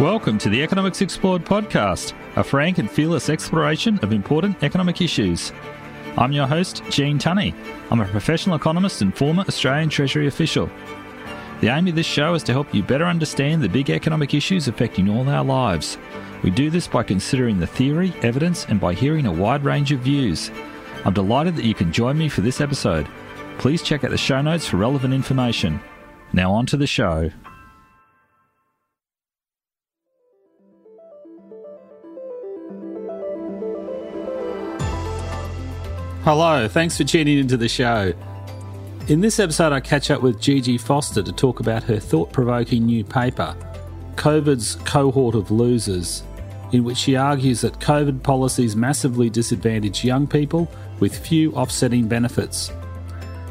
Welcome to the Economics Explored podcast, a frank and fearless exploration of important economic issues. I'm your host, Gene Tunney. I'm a professional economist and former Australian Treasury official. The aim of this show is to help you better understand the big economic issues affecting all our lives. We do this by considering the theory, evidence, and by hearing a wide range of views. I'm delighted that you can join me for this episode. Please check out the show notes for relevant information. Now on to the show. Hello, thanks for tuning into the show. In this episode, I catch up with Gigi Foster to talk about her thought-provoking new paper, COVID's Cohort of Losers, in which she argues that COVID policies massively disadvantage young people with few offsetting benefits.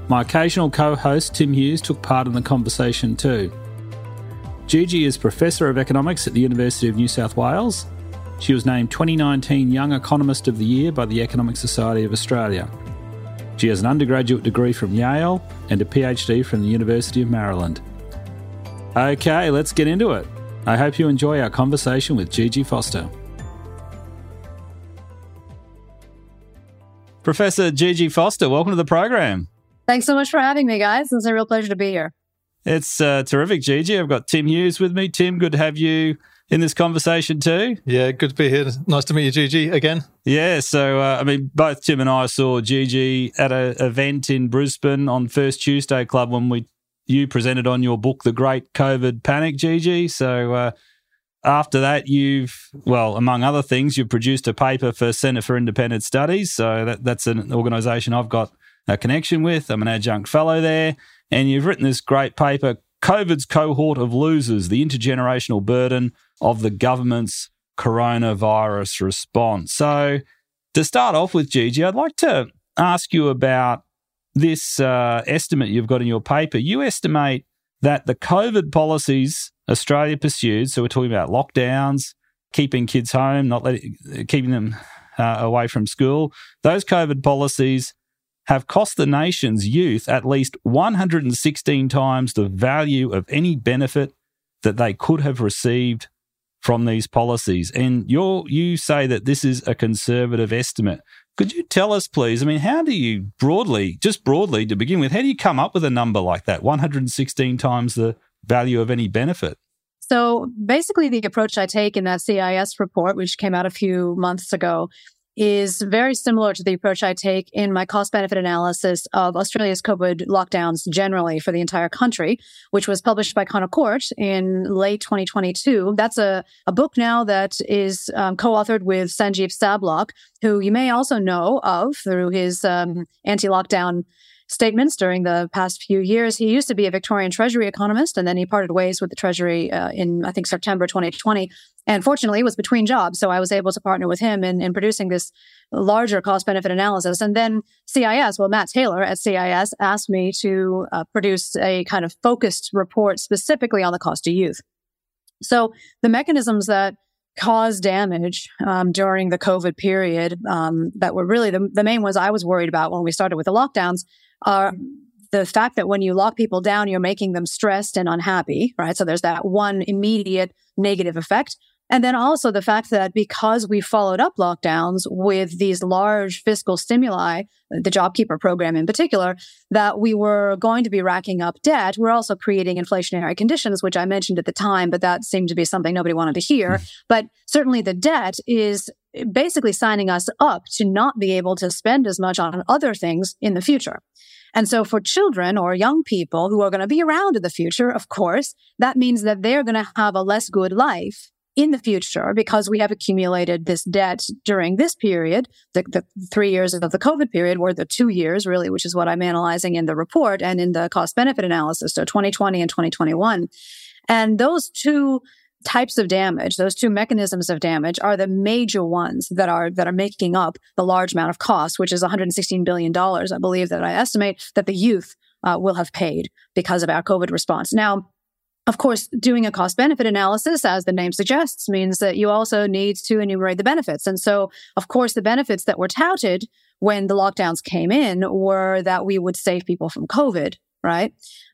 My occasional co-host, Tim Hughes, took part in the conversation too. Gigi is Professor of Economics at the University of New South Wales. She was named 2019 Young Economist of the Year by the Economic Society of Australia. She has an undergraduate degree from Yale and a PhD from the University of Maryland. Okay, let's get into it. I hope you enjoy our conversation with Gigi Foster. Professor Gigi Foster, welcome to the program. Thanks so much for having me, guys. It's a real pleasure to be here. It's terrific, Gigi. I've got Tim Hughes with me. Tim, good to have you in this conversation too. Yeah, good to be here. Nice to meet you, Gigi, again. Yeah, so, both Tim and I saw Gigi at an event in Brisbane on First Tuesday Club when you presented on your book, The Great COVID Panic, Gigi. So, after that, among other things, you've produced a paper for Centre for Independent Studies. So, that's an organisation I've got a connection with. I'm an adjunct fellow there. And you've written this great paper, COVID's Cohort of Losers, the Intergenerational Burden of the Government's Coronavirus Response. So to start off with, Gigi, I'd like to ask you about this estimate you've got in your paper. You estimate that the COVID policies Australia pursued, so we're talking about lockdowns, keeping kids home, keeping them away from school, those COVID policies have cost the nation's youth at least 116 times the value of any benefit that they could have received from these policies. And you say that this is a conservative estimate. Could you tell us, please, how do you broadly to begin with, how do you come up with a number like that, 116 times the value of any benefit? So basically the approach I take in that CIS report, which came out a few months ago, is very similar to the approach I take in my cost-benefit analysis of Australia's COVID lockdowns generally for the entire country, which was published by Connor Court in late 2022. That's a book now that is co-authored with Sanjeev Sabhlok, who you may also know of through his anti-lockdown statements during the past few years. He used to be a Victorian Treasury economist, and then he parted ways with the Treasury in, I think, September 2020. And fortunately, it was between jobs, so I was able to partner with him in producing this larger cost-benefit analysis. And then CIS, Matt Taylor at CIS asked me to produce a kind of focused report specifically on the cost to youth. So the mechanisms that cause damage during the COVID period that were really the main ones I was worried about when we started with the lockdowns are the fact that when you lock people down, you're making them stressed and unhappy, right? So there's that one immediate negative effect. And then also the fact that because we followed up lockdowns with these large fiscal stimuli, the JobKeeper program in particular, that we were going to be racking up debt, we're also creating inflationary conditions, which I mentioned at the time, but that seemed to be something nobody wanted to hear. But certainly the debt is basically signing us up to not be able to spend as much on other things in the future. And so for children or young people who are going to be around in the future, of course, that means that they're going to have a less good life in the future because we have accumulated this debt during this period, the 3 years of the COVID period, or the 2 years really, which is what I'm analyzing in the report and in the cost-benefit analysis, so 2020 and 2021. And those two types of damage, those two mechanisms of damage are the major ones that are making up the large amount of cost, which is $116 billion, I believe, that I estimate that the youth will have paid because of our COVID response. Now, of course, doing a cost-benefit analysis, as the name suggests, means that you also need to enumerate the benefits. And so, of course, the benefits that were touted when the lockdowns came in were that we would save people from COVID, right?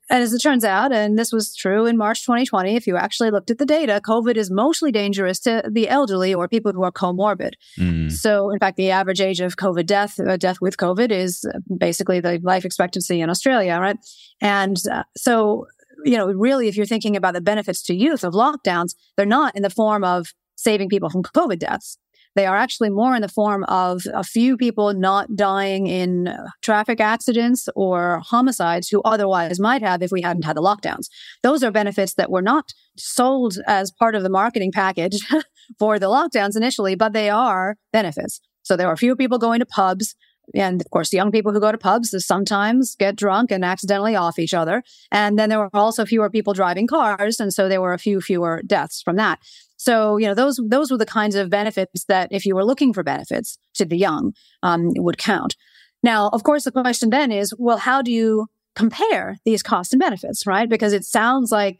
And as it turns out, and this was true in March 2020, if you actually looked at the data, COVID is mostly dangerous to the elderly or people who are comorbid. Mm. So, in fact, the average age of COVID death, death with COVID, is basically the life expectancy in Australia, right? And so, you know, really, if you're thinking about the benefits to youth of lockdowns, they're not in the form of saving people from COVID deaths. They are actually more in the form of a few people not dying in traffic accidents or homicides who otherwise might have if we hadn't had the lockdowns. Those are benefits that were not sold as part of the marketing package for the lockdowns initially, but they are benefits. So there are fewer people going to pubs. And of course, young people who go to pubs sometimes get drunk and accidentally off each other. And then there were also fewer people driving cars. And so there were a few fewer deaths from that. So, you know, those were the kinds of benefits that, if you were looking for benefits to the young, it would count. Now, of course, the question then is, well, how do you compare these costs and benefits, right? Because it sounds like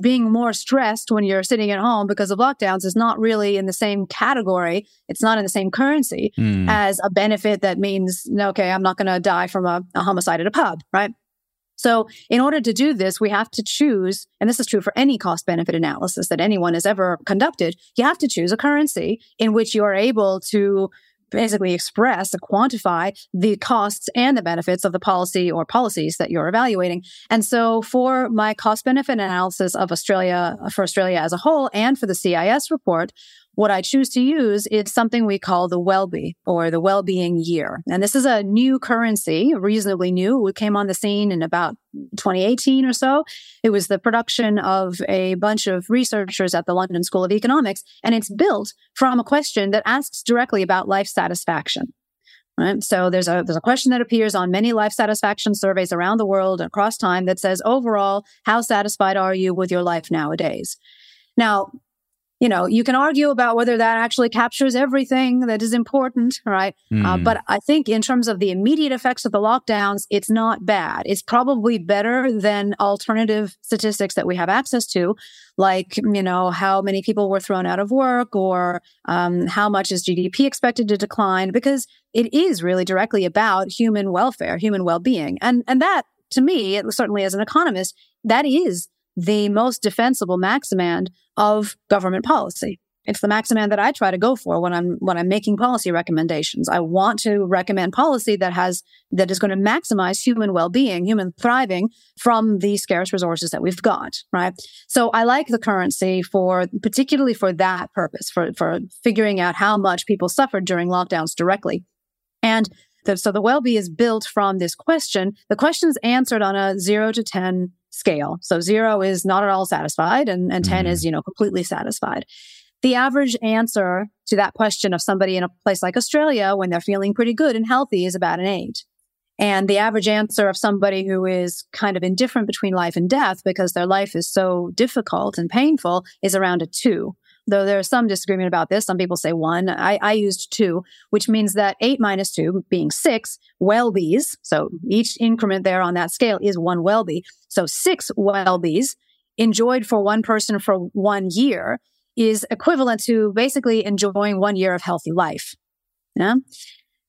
being more stressed when you're sitting at home because of lockdowns is not really in the same category. It's not in the same currency as a benefit that means, okay, I'm not going to die from a homicide at a pub, right? So in order to do this, we have to choose, and this is true for any cost-benefit analysis that anyone has ever conducted, you have to choose a currency in which you are able to basically express and quantify the costs and the benefits of the policy or policies that you're evaluating. And so for my cost-benefit analysis of Australia, for Australia as a whole, and for the CIS report, what I choose to use is something we call the WELLBY, or the Wellbeing Year. And this is a new currency, reasonably new. We came on the scene in about 2018 or so. It was the production of a bunch of researchers at the London School of Economics, and it's built from a question that asks directly about life satisfaction. Right? So there's a question that appears on many life satisfaction surveys around the world across time that says, overall, how satisfied are you with your life nowadays? Now, you know, you can argue about whether that actually captures everything that is important, right? But I think in terms of the immediate effects of the lockdowns, it's not bad. It's probably better than alternative statistics that we have access to, like, you know, how many people were thrown out of work, or how much is GDP expected to decline, because it is really directly about human welfare, human well-being. And that, to me, certainly as an economist, that is the most defensible maximand of government policy. It's the maximand that I try to go for when I'm making policy recommendations. I want to recommend policy that is going to maximize human well-being, human thriving from the scarce resources that we've got, right? So I like the currency particularly for that purpose, for figuring out how much people suffered during lockdowns directly. And so the WELLBY is built from this question. The question's answered on a 0 to 10 scale. So 0 is not at all satisfied, and 10 is, you know, completely satisfied. The average answer to that question of somebody in a place like Australia when they're feeling pretty good and healthy is about an 8. And the average answer of somebody who is kind of indifferent between life and death because their life is so difficult and painful is around a 2. Though there's some disagreement about this. Some people say 1. I used 2, which means that 8 minus 2 being 6 WELLBYs. So each increment there on that scale is 1 WELLBY. So 6 WELLBYs enjoyed for one person for 1 year is equivalent to basically enjoying 1 year of healthy life. Yeah.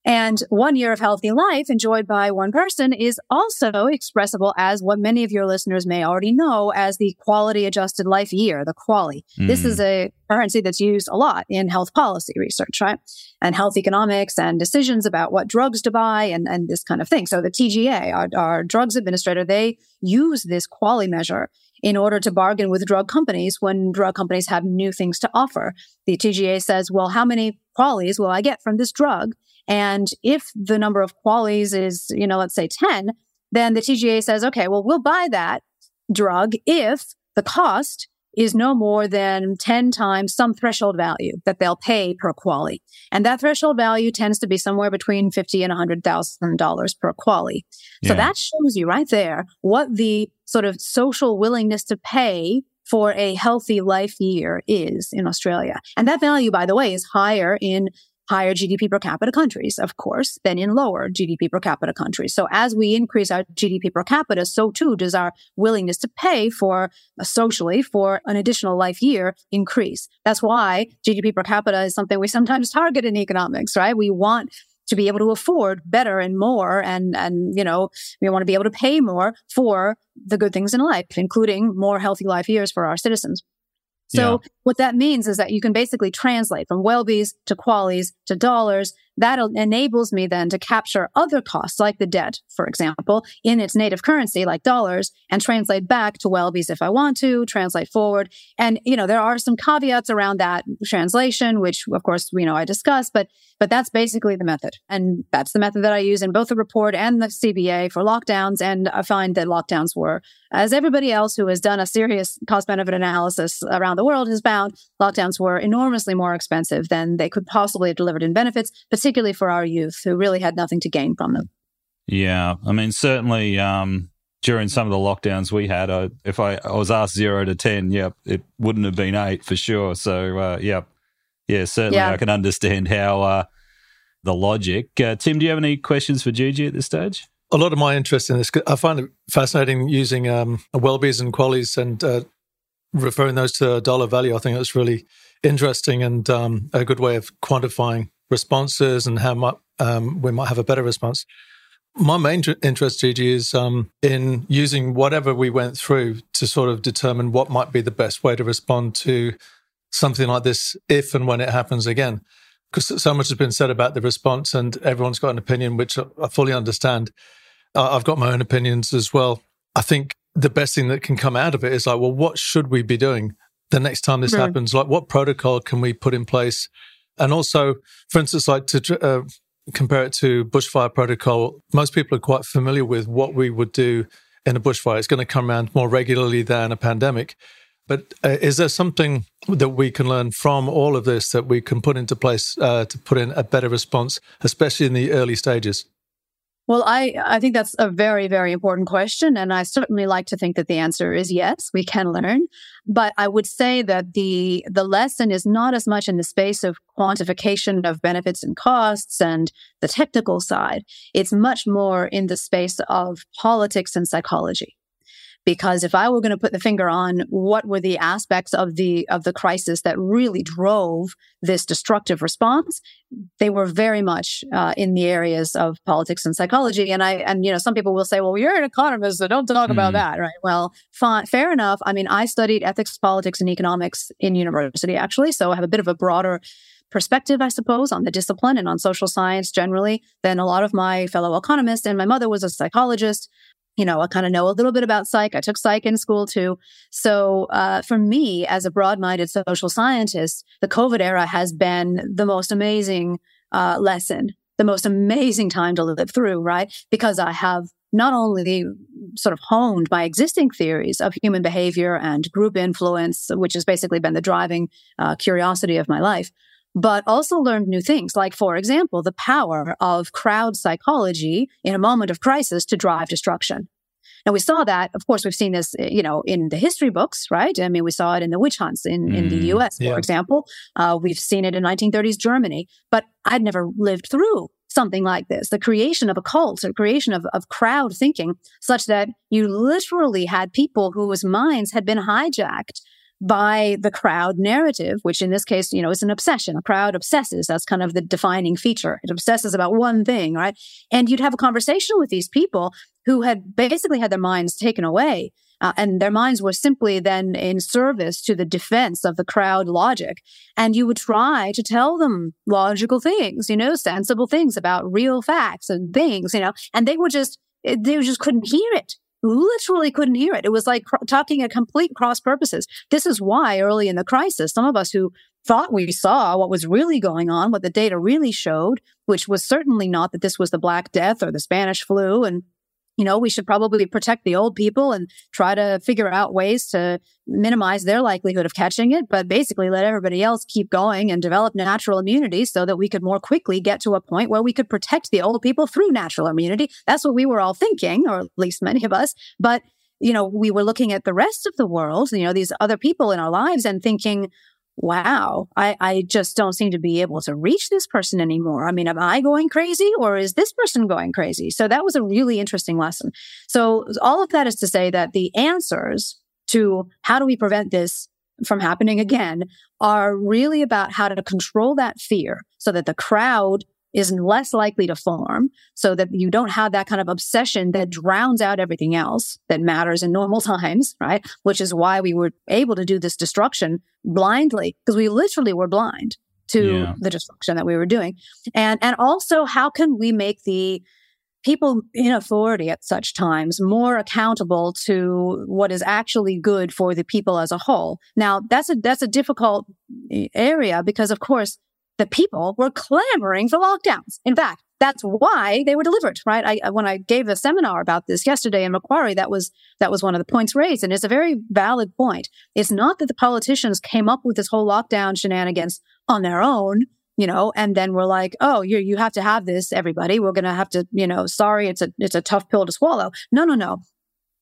And 1 year of healthy life enjoyed by one person is also expressible as what many of your listeners may already know as the quality adjusted life year, the QALY. This is a currency that's used a lot in health policy research, right? And health economics and decisions about what drugs to buy and this kind of thing. So the TGA, our drugs administrator, they use this QALY measure in order to bargain with drug companies when drug companies have new things to offer. The TGA says, well, how many QALYs will I get from this drug? And if the number of QALYs is, you know, let's say 10, then the TGA says, okay, well, we'll buy that drug if the cost is no more than 10 times some threshold value that they'll pay per QALY. And that threshold value tends to be somewhere between $50,000 and $100,000 per QALY. So that shows you right there what the sort of social willingness to pay for a healthy life year is in Australia. And that value, by the way, is higher in higher GDP per capita countries, of course, than in lower GDP per capita countries. So as we increase our GDP per capita, so too does our willingness to pay for socially for an additional life year increase. That's why GDP per capita is something we sometimes target in economics, right? We want to be able to afford better and more. And, you know, we want to be able to pay more for the good things in life, including more healthy life years for our citizens. So what that means is that you can basically translate from WELLBYs to QALYs to dollars. That enables me then to capture other costs like the debt, for example, in its native currency like dollars, and translate back to WELLBYs if I want to, translate forward. And, you know, there are some caveats around that translation, which of course, you know, I discussed, but that's basically the method. And that's the method that I use in both the report and the CBA for lockdowns. And I find that lockdowns were, as everybody else who has done a serious cost-benefit analysis around the world has found, lockdowns were enormously more expensive than they could possibly have delivered in benefits, particularly for our youth who really had nothing to gain from them. Yeah. I mean, certainly during some of the lockdowns we had, if I was asked 0 to 10, it wouldn't have been 8 for sure. So, I can understand how the logic. Tim, do you have any questions for Gigi at this stage? A lot of my interest in this, I find it fascinating using WELLBYs and QALYs and referring those to dollar value. I think that's really interesting and a good way of quantifying responses and how much we might have a better response. My main interest, Gigi, is in using whatever we went through to sort of determine what might be the best way to respond to something like this if and when it happens again. Because so much has been said about the response and everyone's got an opinion, which I fully understand. I've got my own opinions as well. I think the best thing that can come out of it is like, well, what should we be doing the next time this happens? Like, what protocol can we put in place? And also, for instance, like to compare it to bushfire protocol, most people are quite familiar with what we would do in a bushfire. It's going to come around more regularly than a pandemic. But is there something that we can learn from all of this that we can put into place to put in a better response, especially in the early stages? Well, I think that's a very, very important question. And I certainly like to think that the answer is yes, we can learn. But I would say that the lesson is not as much in the space of quantification of benefits and costs and the technical side. It's much more in the space of politics and psychology. Because if I were going to put the finger on what were the aspects of the crisis that really drove this destructive response, they were very much in the areas of politics and psychology. And you know, some people will say, well, you're an economist, so don't talk about that, right? Well, fair enough. I mean, I studied ethics, politics, and economics in university, actually. So I have a bit of a broader perspective, I suppose, on the discipline and on social science generally than a lot of my fellow economists. And my mother was a psychologist. You know, I kind of know a little bit about psych. I took psych in school too. So for me, as a broad-minded social scientist, the COVID era has been the most amazing lesson, the most amazing time to live through, right? Because I have not only sort of honed my existing theories of human behavior and group influence, which has basically been the driving curiosity of my life, but also learned new things, like, for example, the power of crowd psychology in a moment of crisis to drive destruction. Now, we saw that, of course, we've seen this, you know, in the history books, right? I mean, we saw it in the witch hunts in the US, for example. We've seen it in 1930s Germany, but I'd never lived through something like this, the creation of a cult, the creation of crowd thinking, such that you literally had people whose minds had been hijacked by the crowd narrative, which in this case, you know, is an obsession. A crowd obsesses. That's kind of the defining feature. It obsesses about one thing, right? And you'd have a conversation with these people who had basically had their minds taken away, and their minds were simply then in service to the defense of the crowd logic. And you would try to tell them logical things, you know, sensible things about real facts and things, you know, and they just couldn't hear it. Literally couldn't hear it. It was like talking at complete cross purposes. This is why early in the crisis, some of us who thought we saw what was really going on, what the data really showed, which was certainly not that this was the Black Death or the Spanish flu. And, you know, we should probably protect the old people and try to figure out ways to minimize their likelihood of catching it, but basically let everybody else keep going and develop natural immunity so that we could more quickly get to a point where we could protect the old people through natural immunity. That's what we were all thinking, or at least many of us. But, you know, we were looking at the rest of the world, you know, these other people in our lives and thinking, wow, I just don't seem to be able to reach this person anymore. I mean, am I going crazy or is this person going crazy? So that was a really interesting lesson. So all of that is to say that the answers to how do we prevent this from happening again are really about how to control that fear so that the crowd is less likely to farm so that you don't have that kind of obsession that drowns out everything else that matters in normal times, right? Which is why we were able to do this destruction blindly, because we literally were blind to the destruction that we were doing. And also, how can we make the people in authority at such times more accountable to what is actually good for the people as a whole? Now, that's a difficult area because, of course, the people were clamoring for lockdowns. In fact, that's why they were delivered, right? When I gave a seminar about this yesterday in Macquarie, that was one of the points raised, and it's a very valid point. It's not that the politicians came up with this whole lockdown shenanigans on their own, you know, and then we're like, oh, you have to have this, everybody. We're going to have to, you know, sorry, it's a tough pill to swallow. No.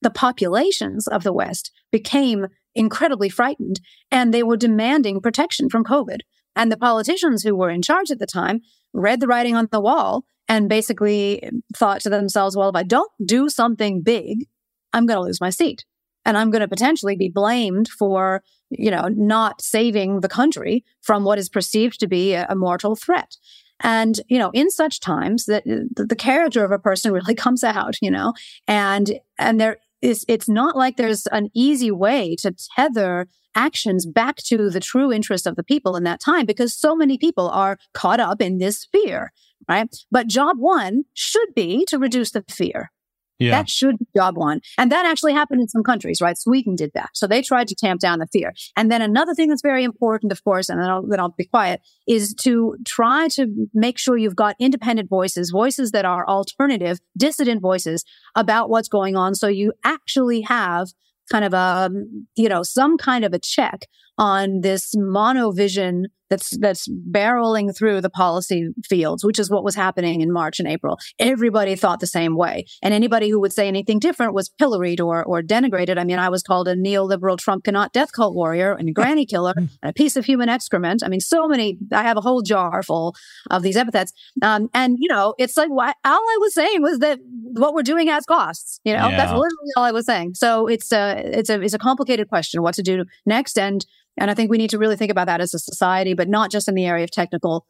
The populations of the West became incredibly frightened, and they were demanding protection from COVID. And the politicians who were in charge at the time read the writing on the wall and basically thought to themselves, well, if I don't do something big, I'm going to lose my seat. And I'm going to potentially be blamed for, you know, not saving the country from what is perceived to be a mortal threat. And, you know, in such times that the character of a person really comes out, you know, and there is, it's not like there's an easy way to tether actions back to the true interest of the people in that time, because so many people are caught up in this fear, right? But job one should be to reduce the fear. Yeah. That should be job one. And that actually happened in some countries, right? Sweden did that. So they tried to tamp down the fear. And then another thing that's very important, of course, and then I'll be quiet, is to try to make sure you've got independent voices, voices that are alternative, dissident voices about what's going on. So you actually have kind of a, you know, some kind of a check on this monovision that's barreling through the policy fields, which is what was happening in March and April. Everybody thought the same way. And anybody who would say anything different was pilloried or denigrated. I mean, I was called a neoliberal Trump cannot death cult warrior and a granny killer and a piece of human excrement. I mean, so many, I have a whole jar full of these epithets. And, you know, it's like, all I was saying was that what we're doing has costs. You know, that's literally all I was saying. So it's a complicated question, what to do next. And I think we need to really think about that as a society, but not just in the area of technical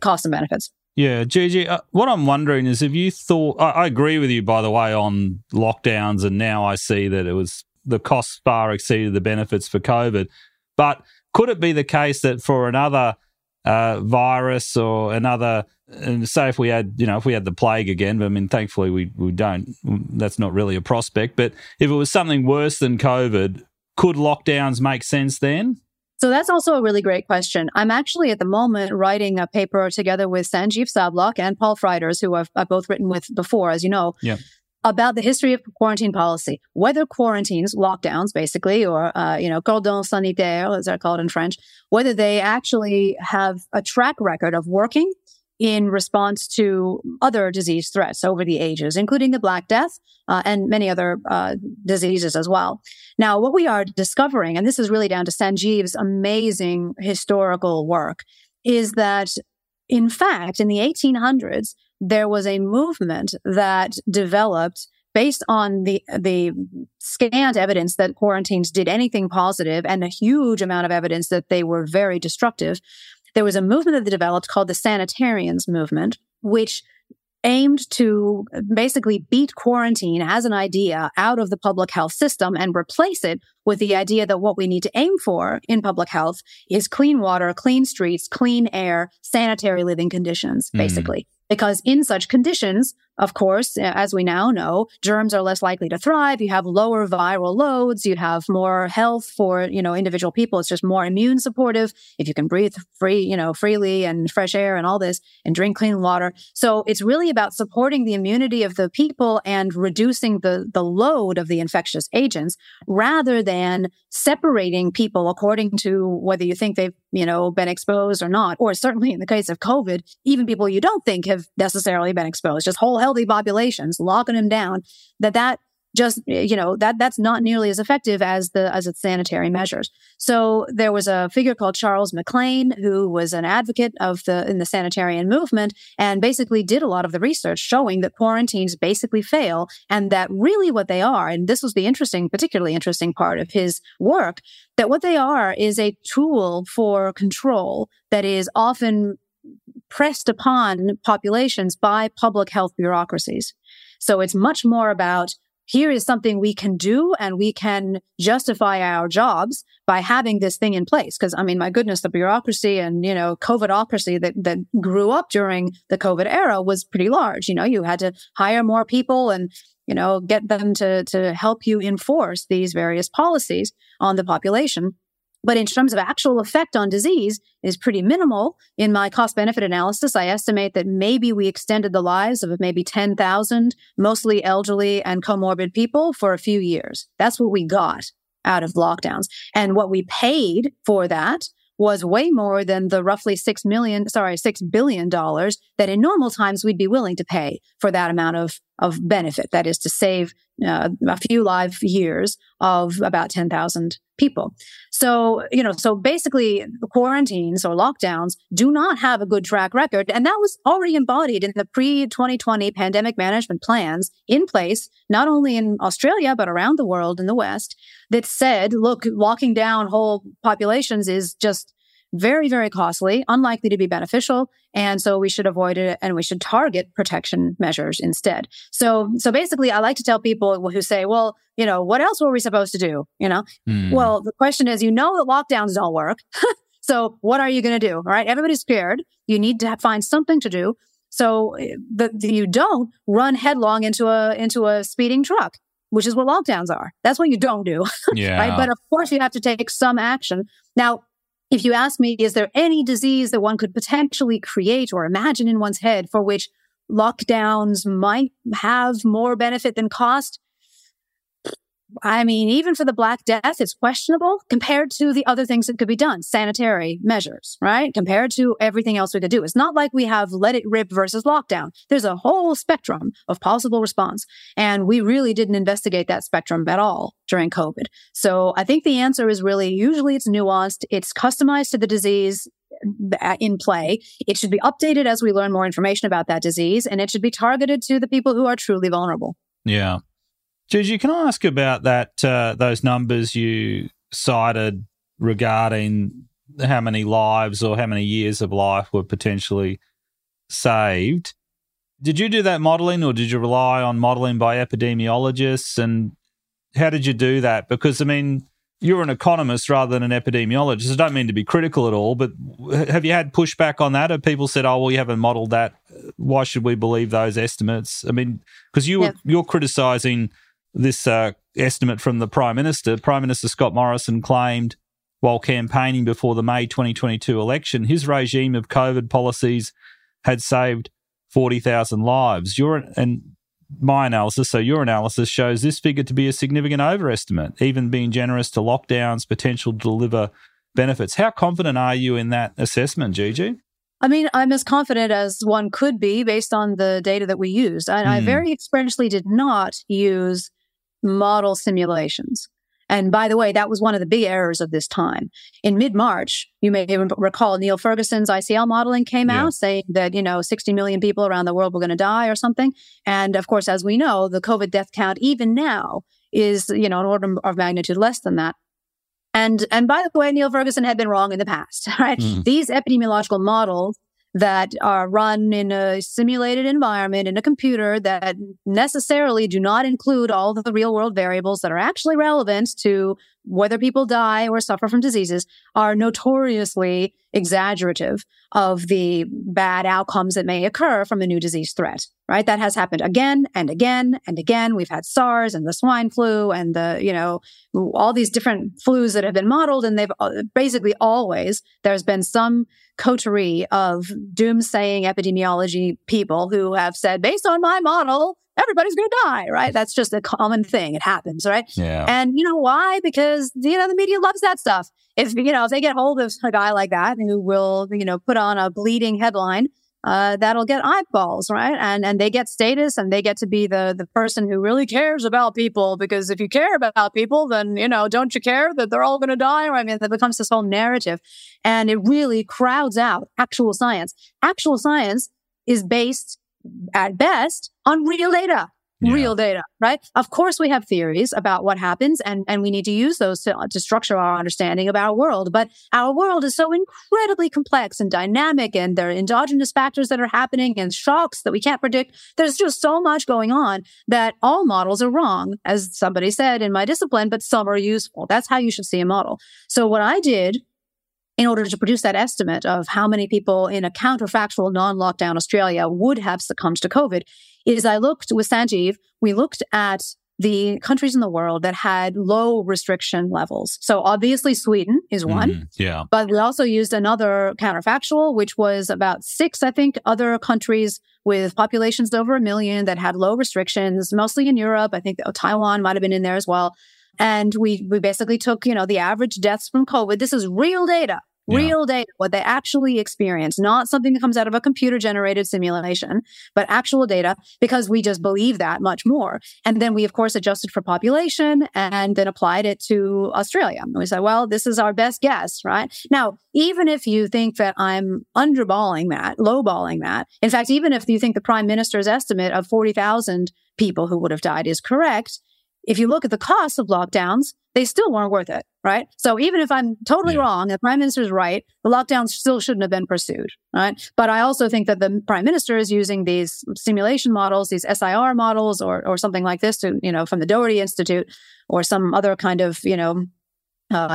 costs and benefits. Yeah, Gigi, what I'm wondering is if you thought... I agree with you, by the way, on lockdowns, and now I see that it was the costs far exceeded the benefits for COVID. But could it be the case that for another virus or another... And say if we had, you know, if we had the plague again, but I mean, thankfully we don't. That's not really a prospect. But if it was something worse than COVID, could lockdowns make sense then? So that's also a really great question. I'm actually at the moment writing a paper together with Sanjeev Sabhlok and Paul Frijters, who I've both written with before, as you know, about the history of quarantine policy, whether quarantines, lockdowns basically, or, you know, cordon sanitaire, as they're called in French, whether they actually have a track record of working in response to other disease threats over the ages, including the Black Death and many other diseases as well. Now, what we are discovering, and this is really down to Sanjeev's amazing historical work, is that, in fact, in the 1800s, there was a movement that developed based on the scant evidence that quarantines did anything positive and a huge amount of evidence that they were very destructive. There was a movement that they developed called the Sanitarians movement, which aimed to basically beat quarantine as an idea out of the public health system and replace it with the idea that what we need to aim for in public health is clean water, clean streets, clean air, sanitary living conditions, basically. Because in such conditions, of course, as we now know, germs are less likely to thrive. You have lower viral loads. You have more health for, you know, individual people. It's just more immune supportive if you can breathe freely and fresh air and all this and drink clean water. So it's really about supporting the immunity of the people and reducing the load of the infectious agents rather than separating people according to whether you think they've, you know, been exposed or not. Or certainly in the case of COVID, even people you don't think have necessarily been exposed, just whole healthy populations, locking them down, that just, you know, that's not nearly as effective as its sanitary measures. So there was a figure called Charles McLean, who was an advocate in the sanitarian movement, and basically did a lot of the research showing that quarantines basically fail, and that really what they are, and this was the particularly interesting part of his work, that what they are is a tool for control that is often pressed upon populations by public health bureaucracies. So it's much more about, here is something we can do and we can justify our jobs by having this thing in place. Because, I mean, my goodness, the bureaucracy and, you know, COVIDocracy that grew up during the COVID era was pretty large. You know, you had to hire more people and, you know, get them to help you enforce these various policies on the population. But in terms of actual effect on disease, it is pretty minimal. In my cost-benefit analysis, I estimate that maybe we extended the lives of maybe 10,000, mostly elderly and comorbid people for a few years. That's what we got out of lockdowns. And what we paid for that was way more than the roughly $6 billion that in normal times we'd be willing to pay for that amount of benefit. That is to save a few live years of about 10,000 people. So, you know, so basically quarantines or lockdowns do not have a good track record. And that was already embodied in the pre-2020 pandemic management plans in place, not only in Australia, but around the world in the West, that said, look, locking down whole populations is just very, very costly, unlikely to be beneficial. And so we should avoid it and we should target protection measures instead. So basically, I like to tell people who say, well, you know, what else were we supposed to do? You know, Well, the question is, you know, that lockdowns don't work. So what are you going to do? All right. Everybody's scared. You need to find something to do. So you don't run headlong into a speeding truck, which is what lockdowns are. That's what you don't do. Yeah. Right? But of course, you have to take some action. Now, if you ask me, is there any disease that one could potentially create or imagine in one's head for which lockdowns might have more benefit than cost? I mean, even for the Black Death, it's questionable compared to the other things that could be done, sanitary measures, right? Compared to everything else we could do. It's not like we have let it rip versus lockdown. There's a whole spectrum of possible response. And we really didn't investigate that spectrum at all during COVID. So I think the answer is really, usually it's nuanced. It's customized to the disease in play. It should be updated as we learn more information about that disease. And it should be targeted to the people who are truly vulnerable. Yeah. Gigi, can I ask about that? Those numbers you cited regarding how many lives or how many years of life were potentially saved. Did you do that modelling or did you rely on modelling by epidemiologists? And how did you do that? Because, I mean, you're an economist rather than an epidemiologist. I don't mean to be critical at all, but have you had pushback on that? Have people said, oh, well, you haven't modelled that. Why should we believe those estimates? I mean, because you're criticising this estimate from the Prime Minister. Prime Minister Scott Morrison claimed while campaigning before the May 2022 election, his regime of COVID policies had saved 40,000 lives. Your analysis shows this figure to be a significant overestimate, even being generous to lockdown's potential to deliver benefits. How confident are you in that assessment, Gigi? I mean, I'm as confident as one could be based on the data that we used. And I very experientially did not use model simulations. And by the way, that was one of the big errors of this time. In mid-March, you may even recall Neil Ferguson's ICL modeling came out saying that, you know, 60 million people around the world were going to die or something. And of course, as we know, the COVID death count even now is, you know, an order of magnitude less than that. And by the way, Neil Ferguson had been wrong in the past, right? These epidemiological models that are run in a simulated environment in a computer that necessarily do not include all of the real world variables that are actually relevant to whether people die or suffer from diseases are notoriously exaggerative of the bad outcomes that may occur from a new disease threat, right? That has happened again and again and again. We've had SARS and the swine flu and the, you know, all these different flus that have been modeled. And they've basically always, there's been some coterie of doomsaying epidemiology people who have said, based on my model, everybody's going to die, right? That's just a common thing. It happens, right? Yeah. And you know why? Because, you know, the media loves that stuff. If, you know, if they get hold of a guy like that who will, you know, put on a bleeding headline, that'll get eyeballs, right? And they get status and they get to be the person who really cares about people, because if you care about people, then, you know, don't you care that they're all going to die? I mean, that becomes this whole narrative. And it really crowds out actual science. Actual science is based at best on real data. real data, right? Of course, we have theories about what happens, and we need to use those to structure our understanding of our world. But our world is so incredibly complex and dynamic, and there are endogenous factors that are happening and shocks that we can't predict. There's just so much going on that all models are wrong, as somebody said in my discipline, but some are useful. That's how you should see a model. So what I did in order to produce that estimate of how many people in a counterfactual non-lockdown Australia would have succumbed to COVID is I looked with Sanjeev, we looked at the countries in the world that had low restriction levels. So obviously Sweden is one, but we also used another counterfactual, which was about six, I think, other countries with populations over 1 million that had low restrictions, mostly in Europe. I think Taiwan might have been in there as well. And we basically took, you know, the average deaths from COVID. This is real data. Real data, what they actually experience, not something that comes out of a computer-generated simulation, but actual data, because we just believe that much more. And then we, of course, adjusted for population and then applied it to Australia. And we said, well, this is our best guess, right? Now, even if you think that I'm underballing that, lowballing that, in fact, even if you think the Prime Minister's estimate of 40,000 people who would have died is correct, if you look at the cost of lockdowns, they still weren't worth it, right? So even if I'm totally wrong, the Prime Minister's right, the lockdowns still shouldn't have been pursued, right? But I also think that the Prime Minister is using these simulation models, these SIR models or something like this, to, you know, from the Doherty Institute or some other kind of, you know,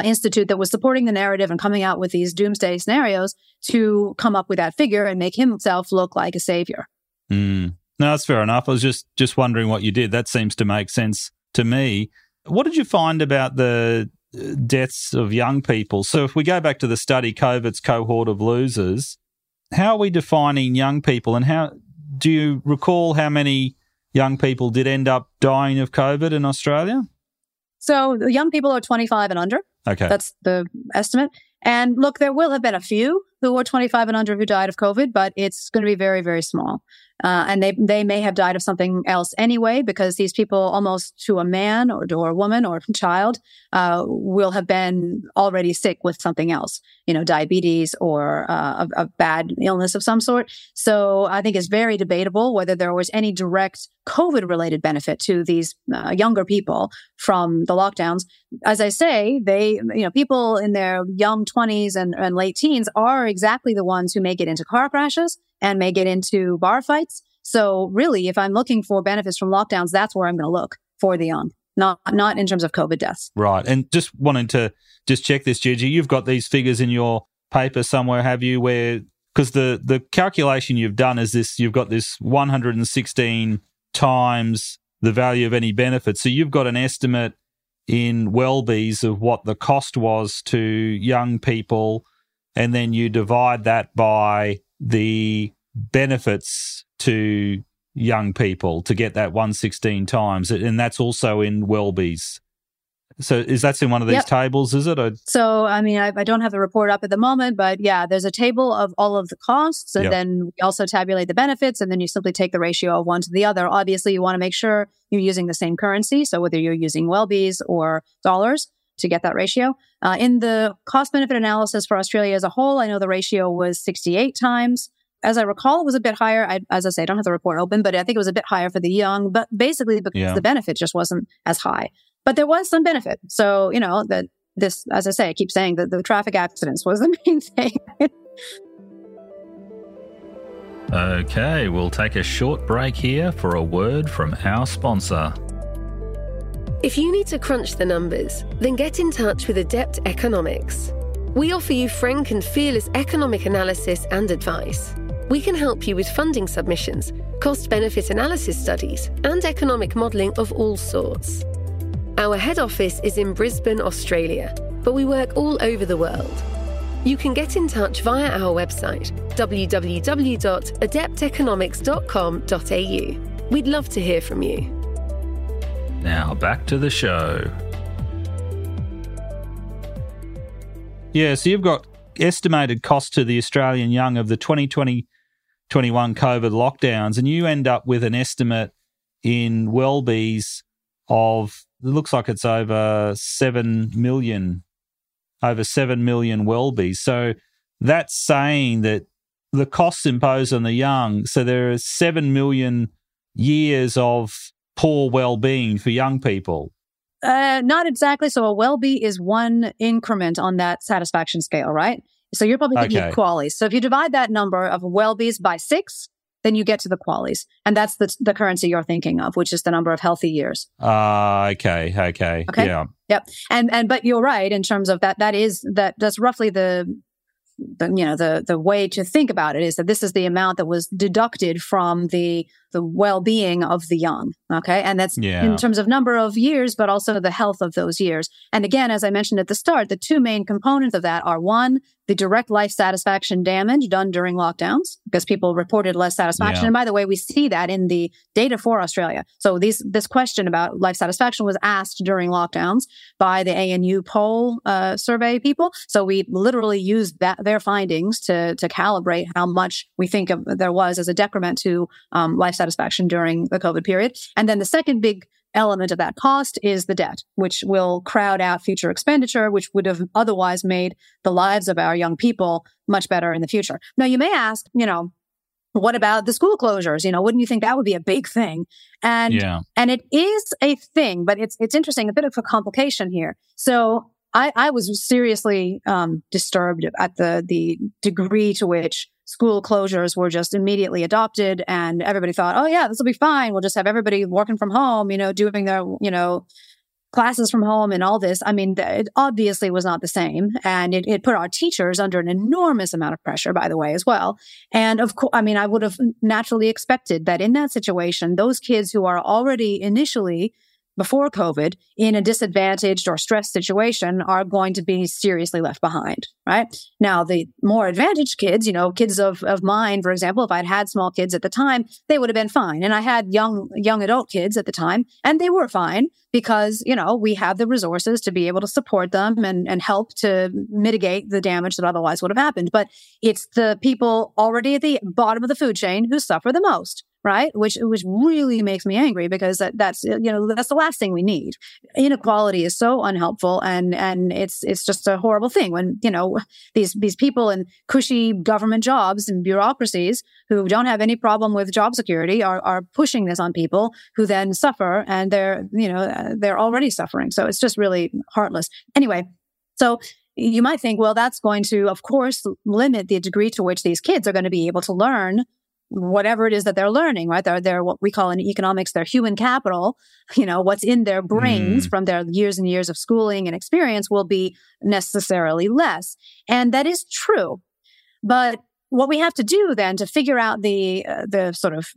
institute that was supporting the narrative and coming out with these doomsday scenarios to come up with that figure and make himself look like a savior. Mm. No, that's fair enough. I was just wondering what you did. That seems to make sense to me. What did you find about the deaths of young people? So if we go back to the study, COVID's Cohort of Losers, how are we defining young people? And how do you recall how many young people did end up dying of COVID in Australia? So the young people are 25 and under. Okay. That's the estimate. And look, there will have been a few who were 25 and under who died of COVID, but it's going to be very, very small. And they may have died of something else anyway, because these people, almost to a man or a woman or a child, will have been already sick with something else, you know, diabetes or a bad illness of some sort. So I think it's very debatable whether there was any direct COVID-related benefit to these younger people from the lockdowns. As I say, they, you know, people in their young 20s and late teens are exactly the ones who may get into car crashes and may get into bar fights. So really, if I'm looking for benefits from lockdowns, that's where I'm going to look for the young, not in terms of COVID deaths. Right. And just wanting to just check this, Gigi, you've got these figures in your paper somewhere, have you, where, because the calculation you've done is this, you've got this 116 times the value of any benefit. So you've got an estimate in WELLBY's of what the cost was to young people, and then you divide that by the benefits to young people to get that 116 times. And that's also in WELLBY's. So is that in one of these tables, is it? So, I mean, I don't have the report up at the moment, but yeah, there's a table of all of the costs, and then we also tabulate the benefits, and then you simply take the ratio of one to the other. Obviously, you want to make sure you're using the same currency, so whether you're using WELLBY's or dollars, to get that ratio. In the cost-benefit analysis for Australia as a whole, I know the ratio was 68 times. As I recall, it was a bit higher. As I say, I don't have the report open, but I think it was a bit higher for the young, but basically because the benefit just wasn't as high. But there was some benefit. So, you know, that this, as I say, I keep saying that the traffic accidents was the main thing. Okay, we'll take a short break here for a word from our sponsor. If you need to crunch the numbers, then get in touch with Adept Economics. We offer you frank and fearless economic analysis and advice. We can help you with funding submissions, cost-benefit analysis studies, and economic modelling of all sorts. Our head office is in Brisbane, Australia, but we work all over the world. You can get in touch via our website, www.adepteconomics.com.au. We'd love to hear from you. Now, back to the show. Yeah, so you've got estimated cost to the Australian young of the 2020-21 COVID lockdowns, and you end up with an estimate in WELLBY's of, it looks like it's over 7 million WELLBY. So that's saying that the costs imposed on the young, so there are 7 million years of poor well-being for young people? Not exactly. So a WELLBY is one increment on that satisfaction scale, right? So you're probably thinking of QALY. So if you divide that number of WELLBYs by 6, then you get to the QALYs. And that's the currency you're thinking of, which is the number of healthy years. Okay. Yeah. Yep. And but you're right in terms of that's roughly the way to think about it, is that this is the amount that was deducted from the well-being of the young, okay? And that's in terms of number of years, but also the health of those years. And again, as I mentioned at the start, the two main components of that are, one, the direct life satisfaction damage done during lockdowns, because people reported less satisfaction. Yeah. And by the way, we see that in the data for Australia. So this question about life satisfaction was asked during lockdowns by the ANU poll survey people. So we literally used their findings to calibrate how much we think there was as a decrement to life satisfaction during the COVID period. And then the second big element of that cost is the debt, which will crowd out future expenditure, which would have otherwise made the lives of our young people much better in the future. Now, you may ask, what about the school closures? Wouldn't you think that would be a big thing? And it is a thing, but it's interesting, a bit of a complication here. So I was seriously disturbed at the degree to which school closures were just immediately adopted, and everybody thought, oh yeah, this will be fine. We'll just have everybody working from home, doing their, classes from home and all this. I mean, it obviously was not the same. And it put our teachers under an enormous amount of pressure, by the way, as well. And of course, I would have naturally expected that in that situation, those kids who are already initially before COVID in a disadvantaged or stressed situation are going to be seriously left behind, right? Now, the more advantaged kids, kids of mine, for example, if I'd had small kids at the time, they would have been fine. And I had young adult kids at the time, and they were fine because, we have the resources to be able to support them and help to mitigate the damage that otherwise would have happened. But it's the people already at the bottom of the food chain who suffer the most, right? Which really makes me angry, because that's the last thing we need. Inequality is so unhelpful, and it's just a horrible thing when, these people in cushy government jobs and bureaucracies who don't have any problem with job security are pushing this on people who then suffer, and they're already suffering. So it's just really heartless. Anyway, so you might think, well, that's going to, of course, limit the degree to which these kids are going to be able to learn whatever it is that they're learning, right? They're what we call in economics, their human capital, what's in their brains from their years and years of schooling and experience will be necessarily less. And that is true. But what we have to do then to figure out the sort of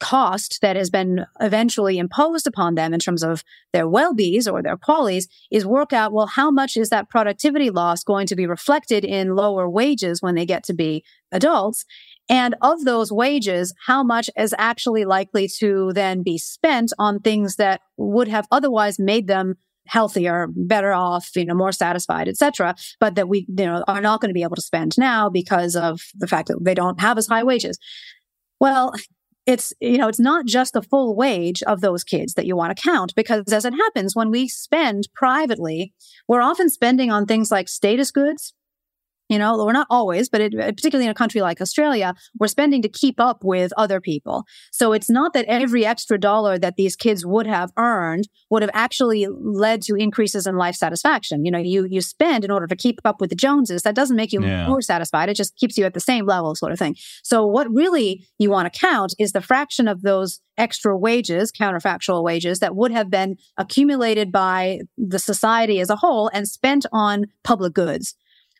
cost that has been eventually imposed upon them in terms of their WELLBYs or their QALYs is work out, well, how much is that productivity loss going to be reflected in lower wages when they get to be adults? And of those wages, how much is actually likely to then be spent on things that would have otherwise made them healthier, better off, more satisfied, etc., but that we, are not going to be able to spend now because of the fact that they don't have as high wages. Well, it's, it's not just the full wage of those kids that you want to count, because as it happens, when we spend privately, we're often spending on things like status goods. We're not always, but particularly in a country like Australia, we're spending to keep up with other people. So it's not that every extra dollar that these kids would have earned would have actually led to increases in life satisfaction. You spend in order to keep up with the Joneses. That doesn't make you more satisfied. It just keeps you at the same level, sort of thing. So what really you want to count is the fraction of those extra wages, counterfactual wages, that would have been accumulated by the society as a whole and spent on public goods,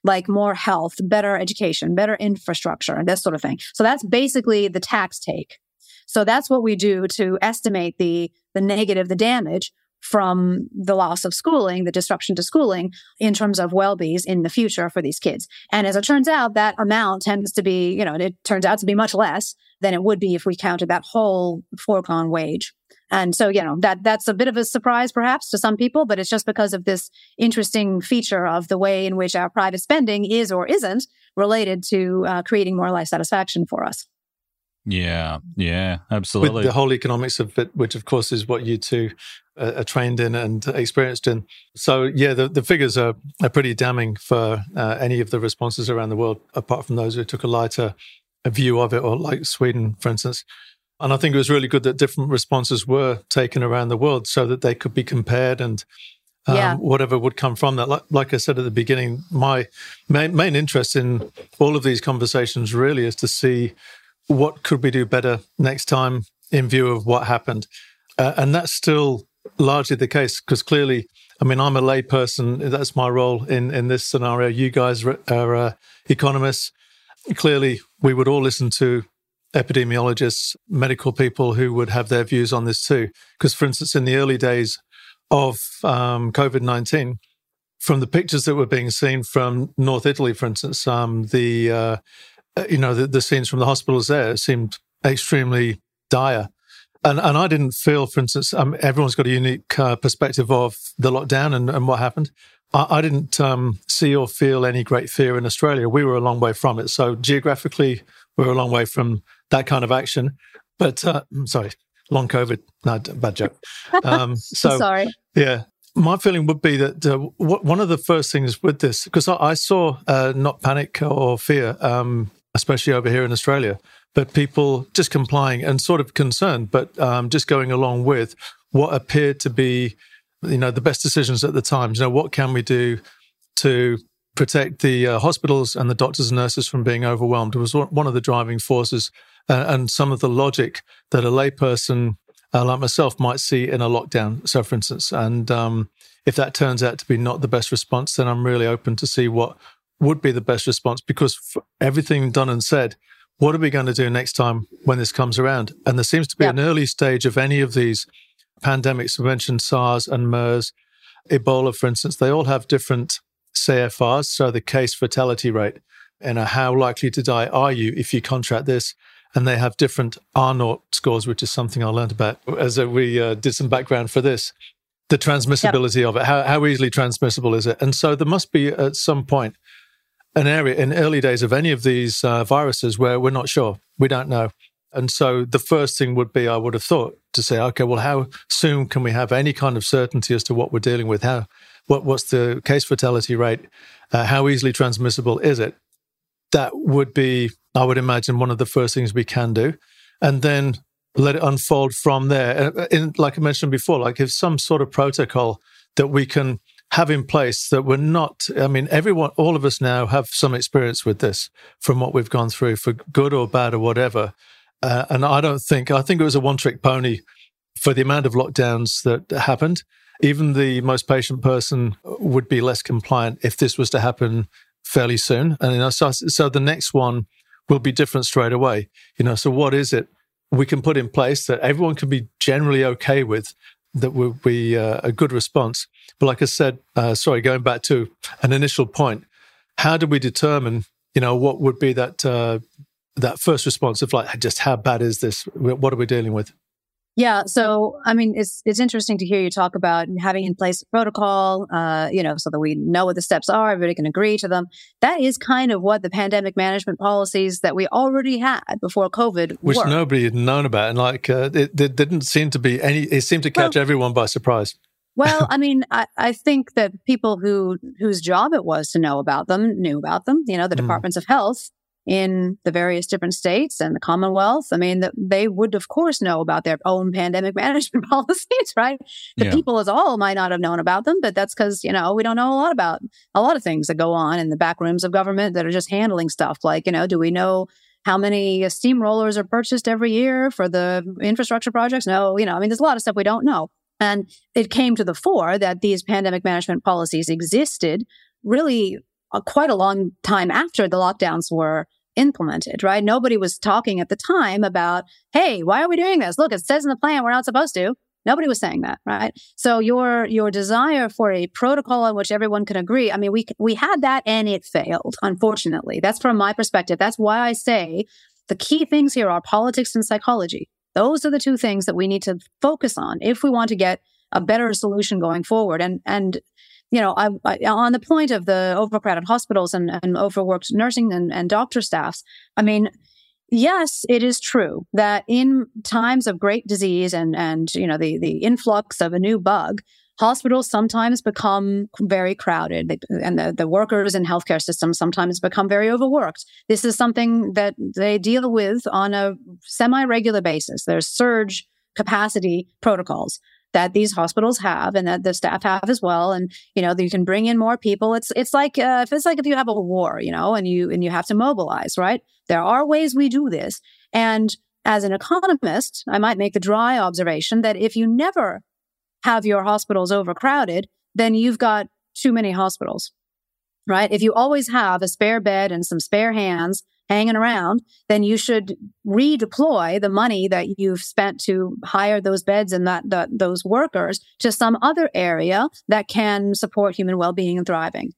like more health, better education, better infrastructure, and this sort of thing. So that's basically the tax take. So that's what we do to estimate the negative, the damage from the loss of schooling, the disruption to schooling in terms of WELLBYs in the future for these kids. And as it turns out, that amount tends to be, it turns out to be much less than it would be if we counted that whole foregone wage. And so, that's a bit of a surprise perhaps to some people, but it's just because of this interesting feature of the way in which our private spending is or isn't related to creating more life satisfaction for us. Yeah, absolutely. With the whole economics of it, which of course is what you two are trained in and experienced in. So yeah, the figures are pretty damning for any of the responses around the world, apart from those who took a lighter view of it, or like Sweden, for instance. And I think it was really good that different responses were taken around the world so that they could be compared and whatever would come from that. Like I said at the beginning, my main interest in all of these conversations really is to see what could we do better next time in view of what happened. And that's still largely the case because clearly, I mean, I'm a lay person. That's my role in this scenario. You guys are economists. Clearly, we would all listen to epidemiologists, medical people who would have their views on this too. Because, for instance, in the early days of COVID-19, from the pictures that were being seen from North Italy, for instance, the scenes from the hospitals there seemed extremely dire. And I didn't feel, for instance, everyone's got a unique perspective of the lockdown and what happened. I didn't see or feel any great fear in Australia. We were a long way from it. So geographically, we were a long way from that kind of action. But, long COVID. No, bad joke. Sorry. Yeah. My feeling would be that one of the first things with this, because I saw not panic or fear, especially over here in Australia, but people just complying and sort of concerned, but just going along with what appeared to be, the best decisions at the time. What can we do to protect the hospitals and the doctors and nurses from being overwhelmed? It was one of the driving forces and some of the logic that a layperson like myself might see in a lockdown. So, for instance, and if that turns out to be not the best response, then I'm really open to see what would be the best response, because everything done and said, what are we going to do next time when this comes around? And there seems to be an early stage of any of these pandemics. We mentioned SARS and MERS, Ebola, for instance. They all have different CFRs, so the case fatality rate, and how likely to die are you if you contract this. And they have different R0 scores, which is something I learned about as we did some background for this. The transmissibility of it, how easily transmissible is it? And so there must be at some point an area in early days of any of these viruses where we're not sure, we don't know. And so the first thing would be, I would have thought, to say, okay, well, how soon can we have any kind of certainty as to what we're dealing with? What's the case fatality rate? How easily transmissible is it? That would be, I would imagine, one of the first things we can do. And then let it unfold from there. Like I mentioned before, like if some sort of protocol that we can have in place that we're not, I mean, everyone, all of us now have some experience with this from what we've gone through, for good or bad or whatever. And I think it was a one-trick pony for the amount of lockdowns that happened. Even the most patient person would be less compliant if this was to happen fairly soon. And so the next one will be different straight away. So what is it we can put in place that everyone can be generally okay with, that would be a good response? But like I said, going back to an initial point, how do we determine, what would be that first response of like, just how bad is this? What are we dealing with? Yeah. So, I mean, it's interesting to hear you talk about having in place a protocol, so that we know what the steps are, everybody can agree to them. That is kind of what the pandemic management policies that we already had before COVID were. Which nobody had known about. And like, there didn't seem to be any, it seemed to catch everyone by surprise. Well, I mean, I think that people whose job it was to know about them, knew about them, the departments of health in the various different states and the Commonwealth. I mean, they would, of course, know about their own pandemic management policies, right? The people as all might not have known about them, but that's because, we don't know a lot of things that go on in the back rooms of government that are just handling stuff. Like, do we know how many steamrollers are purchased every year for the infrastructure projects? No, I mean, there's a lot of stuff we don't know. And it came to the fore that these pandemic management policies existed really quite a long time after the lockdowns were implemented, right? Nobody was talking at the time about, hey, why are we doing this? Look, it says in the plan we're not supposed to. Nobody was saying that, right? So your desire for a protocol on which everyone can agree, I mean, we had that and it failed, unfortunately. That's from my perspective. That's why I say the key things here are politics and psychology. Those are the two things that we need to focus on if we want to get a better solution going forward. And I on the point of the overcrowded hospitals and overworked nursing and doctor staffs, I mean, yes, it is true that in times of great disease and the influx of a new bug, hospitals sometimes become very crowded, and the workers in healthcare systems sometimes become very overworked. This is something that they deal with on a semi-regular basis. There's surge capacity protocols that these hospitals have and that the staff have as well. And, you know, you can bring in more people. It's like if you have a war, you know, and you have to mobilize, right? There are ways we do this. And as an economist, I might make the dry observation that if you never have your hospitals overcrowded, then you've got too many hospitals, right? If you always have a spare bed and some spare hands hanging around, then you should redeploy the money that you've spent to hire those beds and those workers to some other area that can support human well-being and thriving,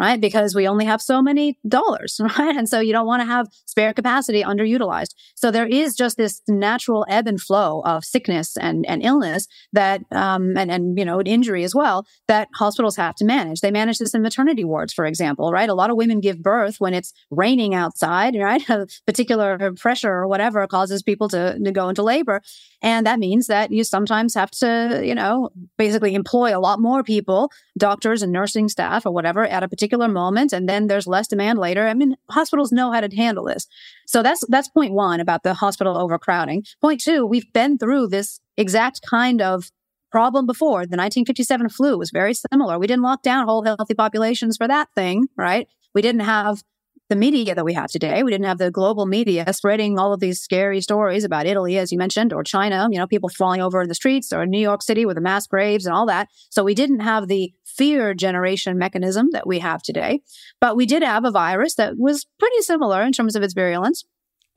right? Because we only have so many dollars, right? And so you don't want to have spare capacity underutilized. So there is just this natural ebb and flow of sickness and illness that, and injury as well, that hospitals have to manage. They manage this in maternity wards, for example, right? A lot of women give birth when it's raining outside, right? A particular pressure or whatever causes people to go into labor. And that means that you sometimes have to, you know, basically employ a lot more people, doctors and nursing staff or whatever, at a particular moment, and then there's less demand later. I mean, hospitals know how to handle this. So that's point one about the hospital overcrowding. Point two, we've been through this exact kind of problem before. The 1957 flu was very similar. We didn't lock down whole healthy populations for that thing, right? We didn't have the media that we have today. We didn't have the global media spreading all of these scary stories about Italy, as you mentioned, or China, you know, people falling over in the streets, or New York City with the mass graves and all that. So we didn't have the fear generation mechanism that we have today. But we did have a virus that was pretty similar in terms of its virulence.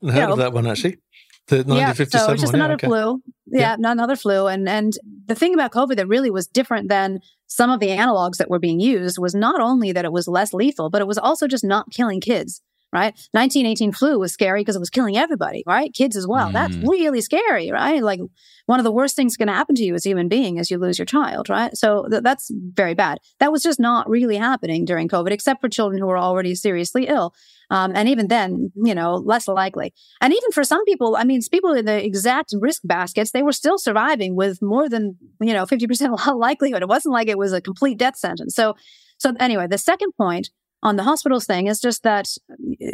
I heard of that one, actually. The 1957 one. So it's just another flu. Yeah, another flu. And the thing about COVID that really was different than some of the analogs that were being used was not only that it was less lethal, but it was also just not killing kids, right? 1918 flu was scary because it was killing everybody, right? Kids as well. Mm. That's really scary, right? Like, one of the worst things going to happen to you as a human being is you lose your child, right? So that's very bad. That was just not really happening during COVID, except for children who were already seriously ill. And even then, you know, less likely. And even for some people, I mean, people in the exact risk baskets, they were still surviving with more than, you know, 50% likelihood. It wasn't like it was a complete death sentence. So anyway, the second point on the hospitals thing is just that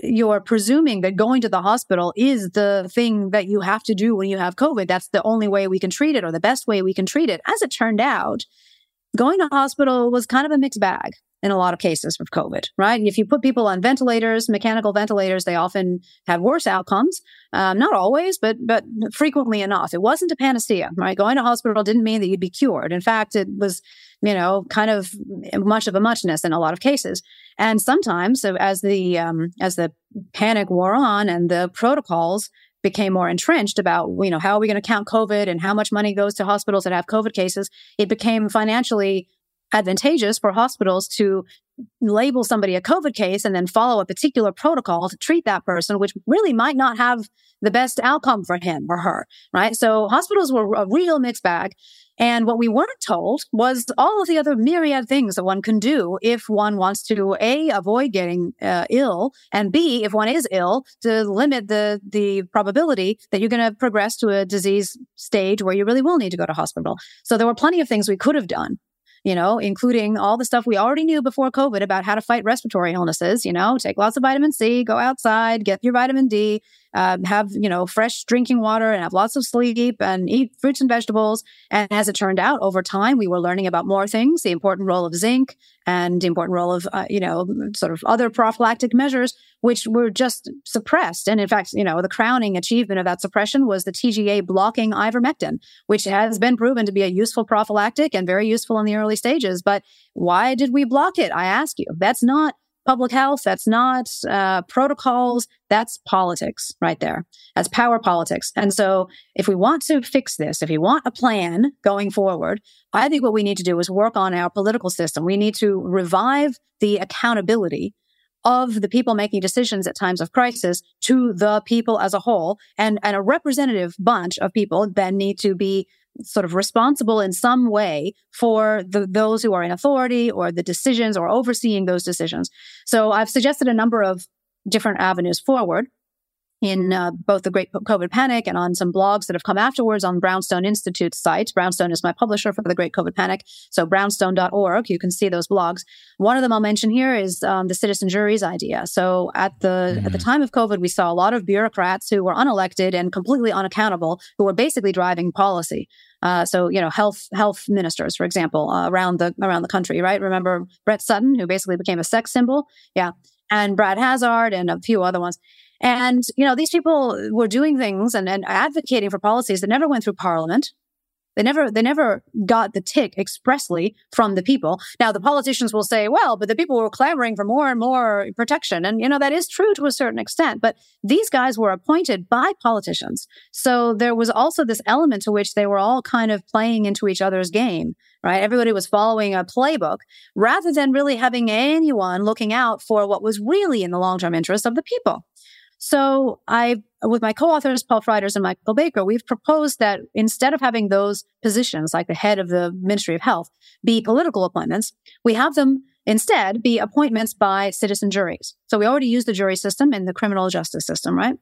you're presuming that going to the hospital is the thing that you have to do when you have COVID. That's the only way we can treat it, or the best way we can treat it. As it turned out, going to hospital was kind of a mixed bag in a lot of cases with COVID, right? If you put people on ventilators, mechanical ventilators, they often have worse outcomes. Not always, but frequently enough. It wasn't a panacea, right? Going to hospital didn't mean that you'd be cured. In fact, it was, you know, kind of a muchness in a lot of cases. And sometimes, so as the panic wore on and the protocols became more entrenched about, you know, how are we going to count COVID and how much money goes to hospitals that have COVID cases, it became financially advantageous for hospitals to label somebody a COVID case and then follow a particular protocol to treat that person, which really might not have the best outcome for him or her, right? So hospitals were a real mixed bag. And what we weren't told was all of the other myriad things that one can do if one wants to, A, avoid getting ill, and B, if one is ill, to limit the probability that you're going to progress to a disease stage where you really will need to go to hospital. So there were plenty of things we could have done, you know, including all the stuff we already knew before COVID about how to fight respiratory illnesses, you know, take lots of vitamin C, go outside, get your vitamin D, have, you know, fresh drinking water and have lots of sleep and eat fruits and vegetables. And as it turned out, over time, we were learning about more things, the important role of zinc and the important role of, sort of other prophylactic measures, which were just suppressed. And in fact, you know, the crowning achievement of that suppression was the TGA blocking ivermectin, which has been proven to be a useful prophylactic and very useful in the early stages. But why did we block it? I ask you. That's not public health. That's not protocols. That's politics right there. That's power politics. And so if we want to fix this, if you want a plan going forward, I think what we need to do is work on our political system. We need to revive the accountability of the people making decisions at times of crisis to the people as a whole, and a representative bunch of people then need to be sort of responsible in some way for those who are in authority or the decisions or overseeing those decisions. So I've suggested a number of different avenues forward. in both The Great COVID Panic and on some blogs that have come afterwards on Brownstone Institute's sites. Brownstone is my publisher for The Great COVID Panic, so brownstone.org, you can see those blogs. One of them I'll mention here is the citizen juries idea. So at the time of COVID, we saw a lot of bureaucrats who were unelected and completely unaccountable, who were basically driving policy. So, you know, health ministers, for example, around the country, right? Remember Brett Sutton, who basically became a sex symbol? Yeah. And Brad Hazzard and a few other ones. And, you know, these people were doing things and advocating for policies that never went through Parliament. They never got the tick expressly from the people. Now, the politicians will say, well, but the people were clamoring for more and more protection. And, you know, that is true to a certain extent. But these guys were appointed by politicians. So there was also this element to which they were all kind of playing into each other's game, right? Everybody was following a playbook rather than really having anyone looking out for what was really in the long-term interest of the people. So with my co-authors, Paul Frijters and Michael Baker, we've proposed that instead of having those positions, like the head of the Ministry of Health, be political appointments, we have them instead be appointments by citizen juries. So we already use the jury system in the criminal justice system, right?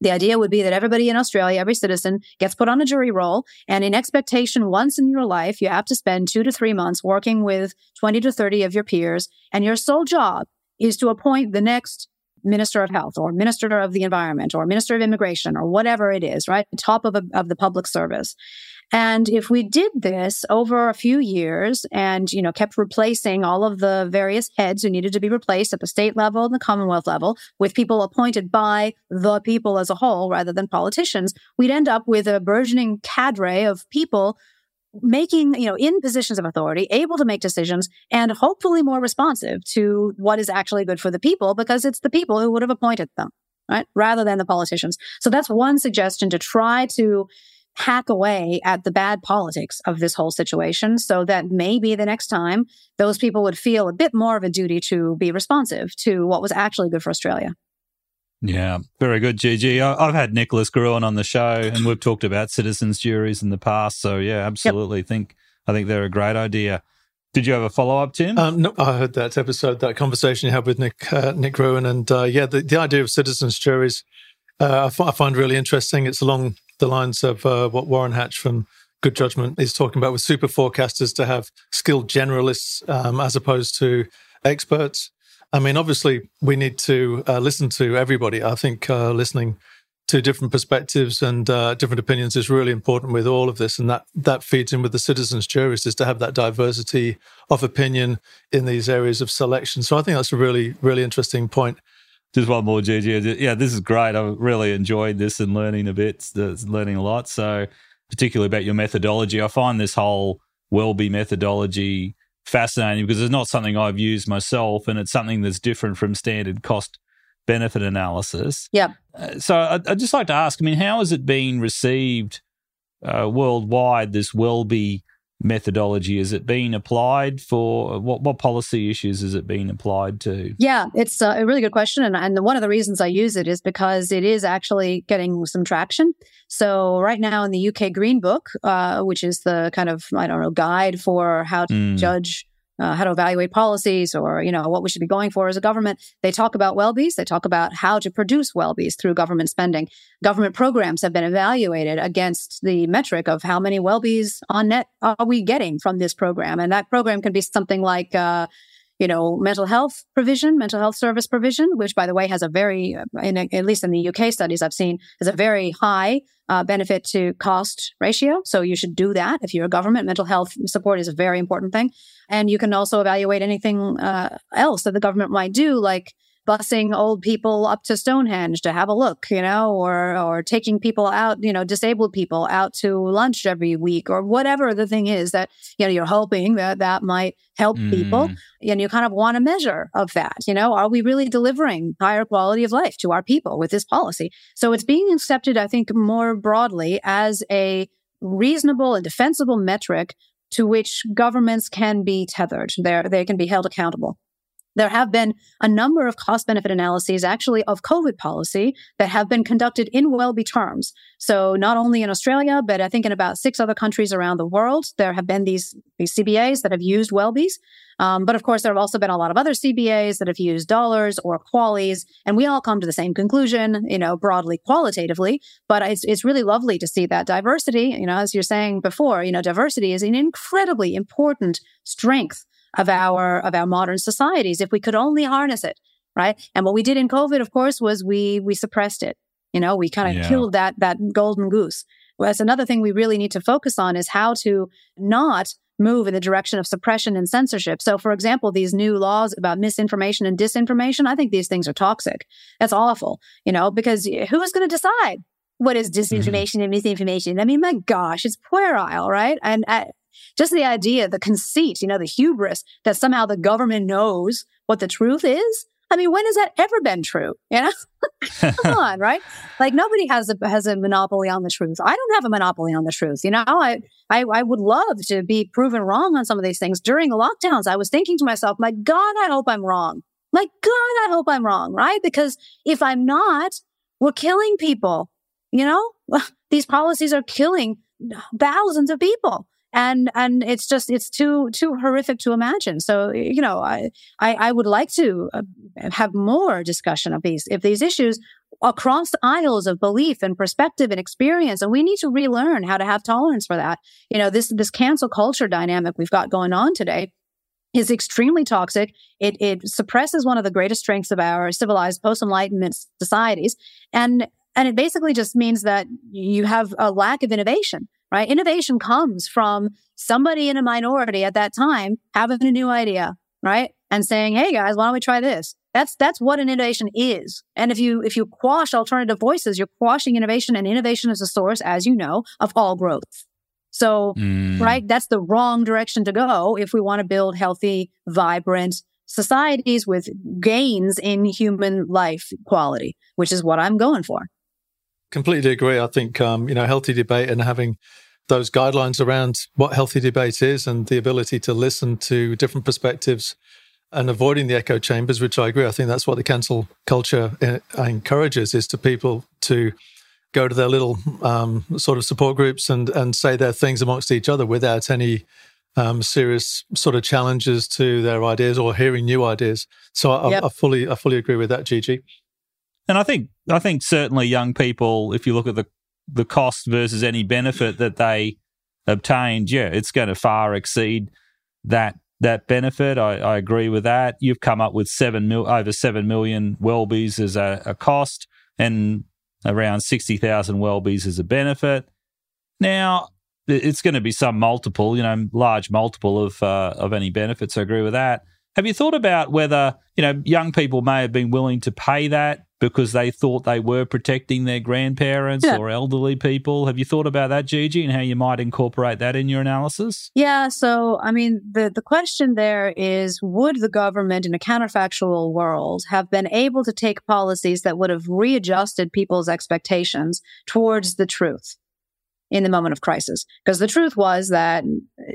The idea would be that everybody in Australia, every citizen, gets put on a jury roll, and in expectation, once in your life, you have to spend 2 to 3 months working with 20 to 30 of your peers, and your sole job is to appoint the next Minister of Health or Minister of the Environment or Minister of Immigration or whatever it is, right? Top of the public service. And if we did this over a few years and, you know, kept replacing all of the various heads who needed to be replaced at the state level and the Commonwealth level with people appointed by the people as a whole rather than politicians, we'd end up with a burgeoning cadre of people making, you know, in positions of authority, able to make decisions, and hopefully more responsive to what is actually good for the people, because it's the people who would have appointed them, right? Rather than the politicians. So that's one suggestion, to try to hack away at the bad politics of this whole situation so that maybe the next time those people would feel a bit more of a duty to be responsive to what was actually good for Australia. Yeah, very good, Gigi. I've had Nicholas Gruen on the show, and we've talked about citizens' juries in the past. So, yeah, absolutely. Yep. I think they're a great idea. Did you have a follow-up, Tim? No, I heard that episode, that conversation you had with Nick Gruen. And, yeah, the idea of citizens' juries I find really interesting. It's along the lines of what Warren Hatch from Good Judgment is talking about with super forecasters, to have skilled generalists as opposed to experts. I mean, obviously, we need to listen to everybody. I think listening to different perspectives and different opinions is really important with all of this, and that feeds in with the citizens' juries, is to have that diversity of opinion in these areas of selection. So I think that's a really, really interesting point. Just one more, Gigi. Yeah, this is great. I really enjoyed this and learning a lot. So particularly about your methodology. I find this whole WELLBY methodology fascinating, because it's not something I've used myself, and it's something that's different from standard cost-benefit analysis. Yep. So I'd just like to ask, I mean, how has it been received worldwide, this WELLBY methodology? Has it been applied for? What policy issues has it been applied to? Yeah, it's a really good question. And one of the reasons I use it is because it is actually getting some traction. So right now in the UK Green Book, which is the kind of, guide for how to judge, how to evaluate policies, or, you know, what we should be going for as a government. They talk about WELLBYs. They talk about how to produce WELLBYs through government spending. Government programs have been evaluated against the metric of how many WELLBYs on net are we getting from this program. And that program can be something like, mental health service provision, which, by the way, has at least in the UK studies I've seen, is a very high benefit to cost ratio. So you should do that if you're a government. Mental health support is a very important thing. And you can also evaluate anything else that the government might do, like busing old people up to Stonehenge to have a look, you know, or taking people out, you know, disabled people out to lunch every week, or whatever the thing is that, you know, you're hoping that might help people. And you kind of want a measure of that, you know, are we really delivering higher quality of life to our people with this policy? So it's being accepted, I think, more broadly as a reasonable and defensible metric to which governments can be tethered. They can be held accountable. There have been a number of cost-benefit analyses, actually, of COVID policy that have been conducted in WELLBY terms. So not only in Australia, but I think in about 6 other countries around the world, there have been these CBAs that have used WELLBYs. But of course, there have also been a lot of other CBAs that have used dollars or QALYs, and we all come to the same conclusion, you know, broadly qualitatively. But it's really lovely to see that diversity, you know, as you're saying before, you know, diversity is an incredibly important strength of our modern societies, if we could only harness it, right? And what we did in COVID, of course, was we suppressed it. You know, we kind of killed that golden goose. Whereas another thing we really need to focus on is how to not move in the direction of suppression and censorship. So, for example, these new laws about misinformation and disinformation, I think these things are toxic. That's awful, you know, because who is going to decide what is disinformation and misinformation? I mean, my gosh, it's puerile, right? And just the idea, the conceit, you know, the hubris that somehow the government knows what the truth is. I mean, when has that ever been true? You know, come on, right? Like nobody has a monopoly on the truth. I don't have a monopoly on the truth. You know, I would love to be proven wrong on some of these things. During the lockdowns, I was thinking to myself, my God, I hope I'm wrong. My God, I hope I'm wrong, right? Because if I'm not, we're killing people. You know, these policies are killing thousands of people. And it's just, it's too horrific to imagine. So, you know, I would like to have more discussion of these issues across aisles of belief and perspective and experience. And we need to relearn how to have tolerance for that. You know, this cancel culture dynamic we've got going on today is extremely toxic. It suppresses one of the greatest strengths of our civilized post-Enlightenment societies. And it basically just means that you have a lack of innovation. Right? Innovation comes from somebody in a minority at that time having a new idea, right? And saying, hey guys, why don't we try this? That's what an innovation is. And if you quash alternative voices, you're quashing innovation, and innovation is the source, as you know, of all growth. So, right, that's the wrong direction to go if we want to build healthy, vibrant societies with gains in human life quality, which is what I'm going for. Completely agree. I think, you know, healthy debate and having those guidelines around what healthy debate is and the ability to listen to different perspectives and avoiding the echo chambers, which I agree. I think that's what the cancel culture encourages, is to people to go to their little sort of support groups and say their things amongst each other without any serious sort of challenges to their ideas or hearing new ideas. So I fully agree with that, Gigi. And I think certainly young people, if you look at the cost versus any benefit that they obtained, yeah, it's going to far exceed that benefit. I agree with that. You've come up with over 7 million WELLBYs as a cost and around 60,000 WELLBYs as a benefit. Now, it's going to be some multiple, you know, large multiple of any benefits. I agree with that. Have you thought about whether, you know, young people may have been willing to pay that because they thought they were protecting their grandparents or elderly people? Have you thought about that, Gigi, and how you might incorporate that in your analysis? Yeah, so, I mean, the question there is, would the government in a counterfactual world have been able to take policies that would have readjusted people's expectations towards the truth in the moment of crisis? Because the truth was that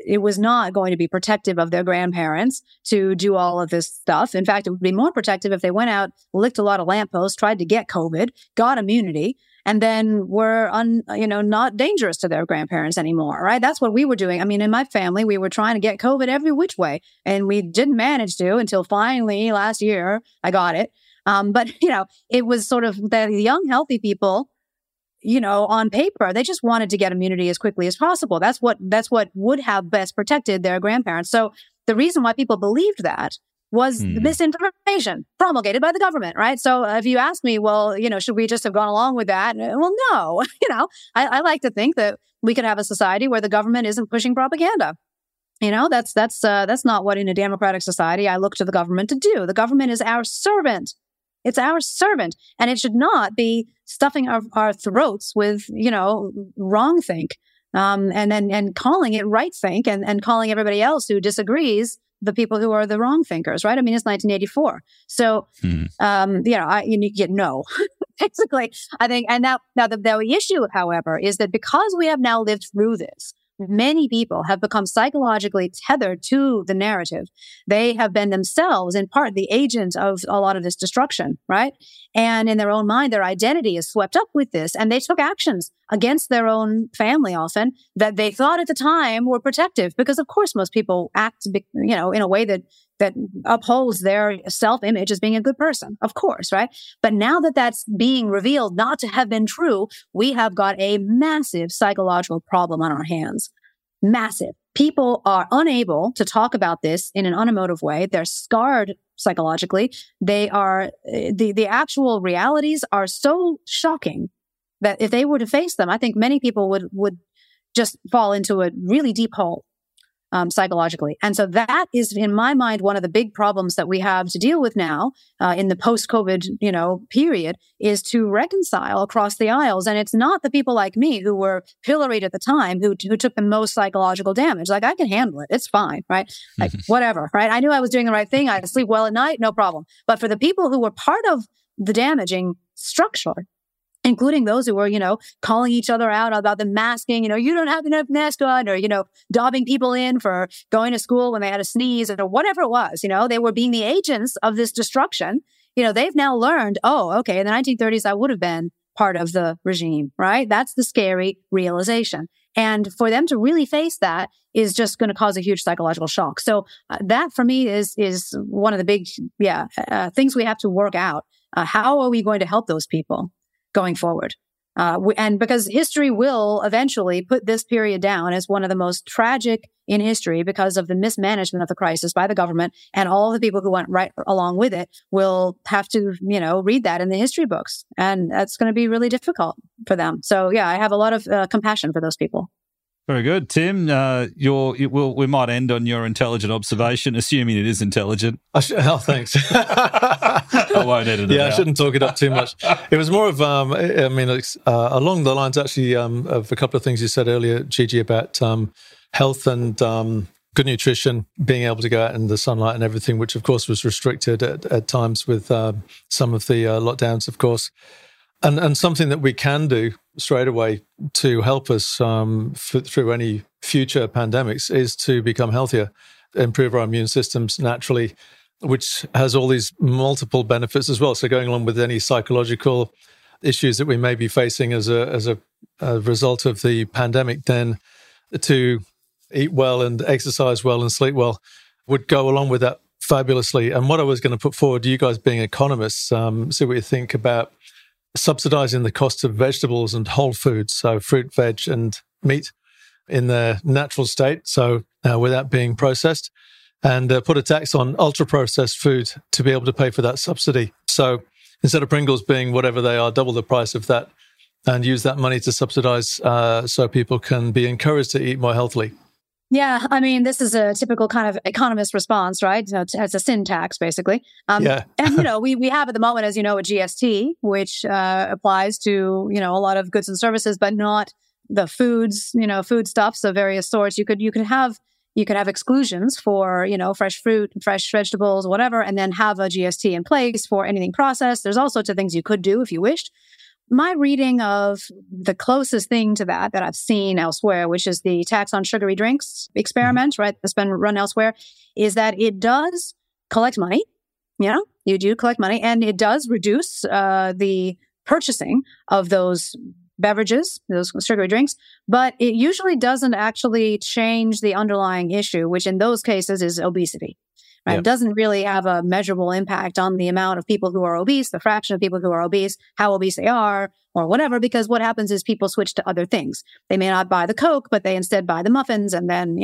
it was not going to be protective of their grandparents to do all of this stuff. In fact, it would be more protective if they went out, licked a lot of lampposts, tried to get COVID, got immunity, and then were not dangerous to their grandparents anymore, right? That's what we were doing. I mean, in my family, we were trying to get COVID every which way, and we didn't manage to until finally last year I got it. But, you know, it was sort of the young, healthy people, you know, on paper, they just wanted to get immunity as quickly as possible. That's what would have best protected their grandparents. So the reason why people believed that was the misinformation promulgated by the government, right? So if you ask me, well, you know, should we just have gone along with that? Well, no. You know, I like to think that we could have a society where the government isn't pushing propaganda. You know, that's not what in a democratic society I look to the government to do. The government is our servant. It's our servant, and it should not be stuffing our throats with, you know, wrong think, and calling it right think, and calling everybody else who disagrees the people who are the wrong thinkers, right? I mean, it's 1984, so you get no. Basically, I think, and now the issue, however, is that because we have now lived through this, many people have become psychologically tethered to the narrative. They have been themselves, in part, the agent of a lot of this destruction, right? And in their own mind, their identity is swept up with this. And they took actions against their own family often that they thought at the time were protective, because of course most people act, you know, in a way that upholds their self-image as being a good person, of course, right? But now that that's being revealed not to have been true, we have got a massive psychological problem on our hands. Massive. People are unable to talk about this in an unemotive way. They're scarred psychologically. They are, the actual realities are so shocking that if they were to face them, I think many people would just fall into a really deep hole. Psychologically. And so that is, in my mind, one of the big problems that we have to deal with now in the post-COVID, period, is to reconcile across the aisles. And it's not the people like me who were pilloried at the time who took the most psychological damage. Like, I can handle it. It's fine, right? Like, whatever, right? I knew I was doing the right thing. I sleep well at night, no problem. But for the people who were part of the damaging structure, including those who were, calling each other out about the masking, you don't have enough mask on, or, dobbing people in for going to school when they had a sneeze, or whatever it was, they were being the agents of this destruction. They've now learned, oh, okay, in the 1930s, I would have been part of the regime, right? That's the scary realization. And for them to really face that is just going to cause a huge psychological shock. So that for me is one of the big, things we have to work out. How are we going to help those people going forward? And because history will eventually put this period down as one of the most tragic in history because of the mismanagement of the crisis by the government, and all the people who went right along with it will have to, read that in the history books. And that's going to be really difficult for them. So yeah, I have a lot of compassion for those people. Very good. Tim, we might end on your intelligent observation, assuming it is intelligent. Thanks. I won't edit it out. Yeah, I shouldn't talk it up too much. It was more of, along the lines, actually, of a couple of things you said earlier, Gigi, about health and good nutrition, being able to go out in the sunlight and everything, which, of course, was restricted at times with some of the lockdowns, of course. And something that we can do straight away to help us through any future pandemics is to become healthier, improve our immune systems naturally, which has all these multiple benefits as well. So going along with any psychological issues that we may be facing as a result of the pandemic, then to eat well and exercise well and sleep well would go along with that fabulously. And what I was going to put forward, you guys being economists, see what you think about subsidizing the cost of vegetables and whole foods, so fruit, veg, and meat in their natural state, so without being processed, and put a tax on ultra-processed food to be able to pay for that subsidy. So instead of Pringles being whatever they are, double the price of that, and use that money to subsidize so people can be encouraged to eat more healthily. Yeah, I mean, this is a typical kind of economist response, right? It's a sin tax, basically. And, we have at the moment, as you know, a GST, which applies to, a lot of goods and services, but not the foods, foodstuffs of various sorts. You could have exclusions for, fresh fruit, fresh vegetables, whatever, and then have a GST in place for anything processed. There's all sorts of things you could do if you wished. My reading of the closest thing to that I've seen elsewhere, which is the tax on sugary drinks experiment, right, that's been run elsewhere, is that it does collect money. You do collect money, and it does reduce the purchasing of those beverages, those sugary drinks, but it usually doesn't actually change the underlying issue, which in those cases is obesity. Right? Yep. It doesn't really have a measurable impact on the amount of people who are obese, the fraction of people who are obese, how obese they are, or whatever, because what happens is people switch to other things. They may not buy the Coke, but they instead buy the muffins, and then,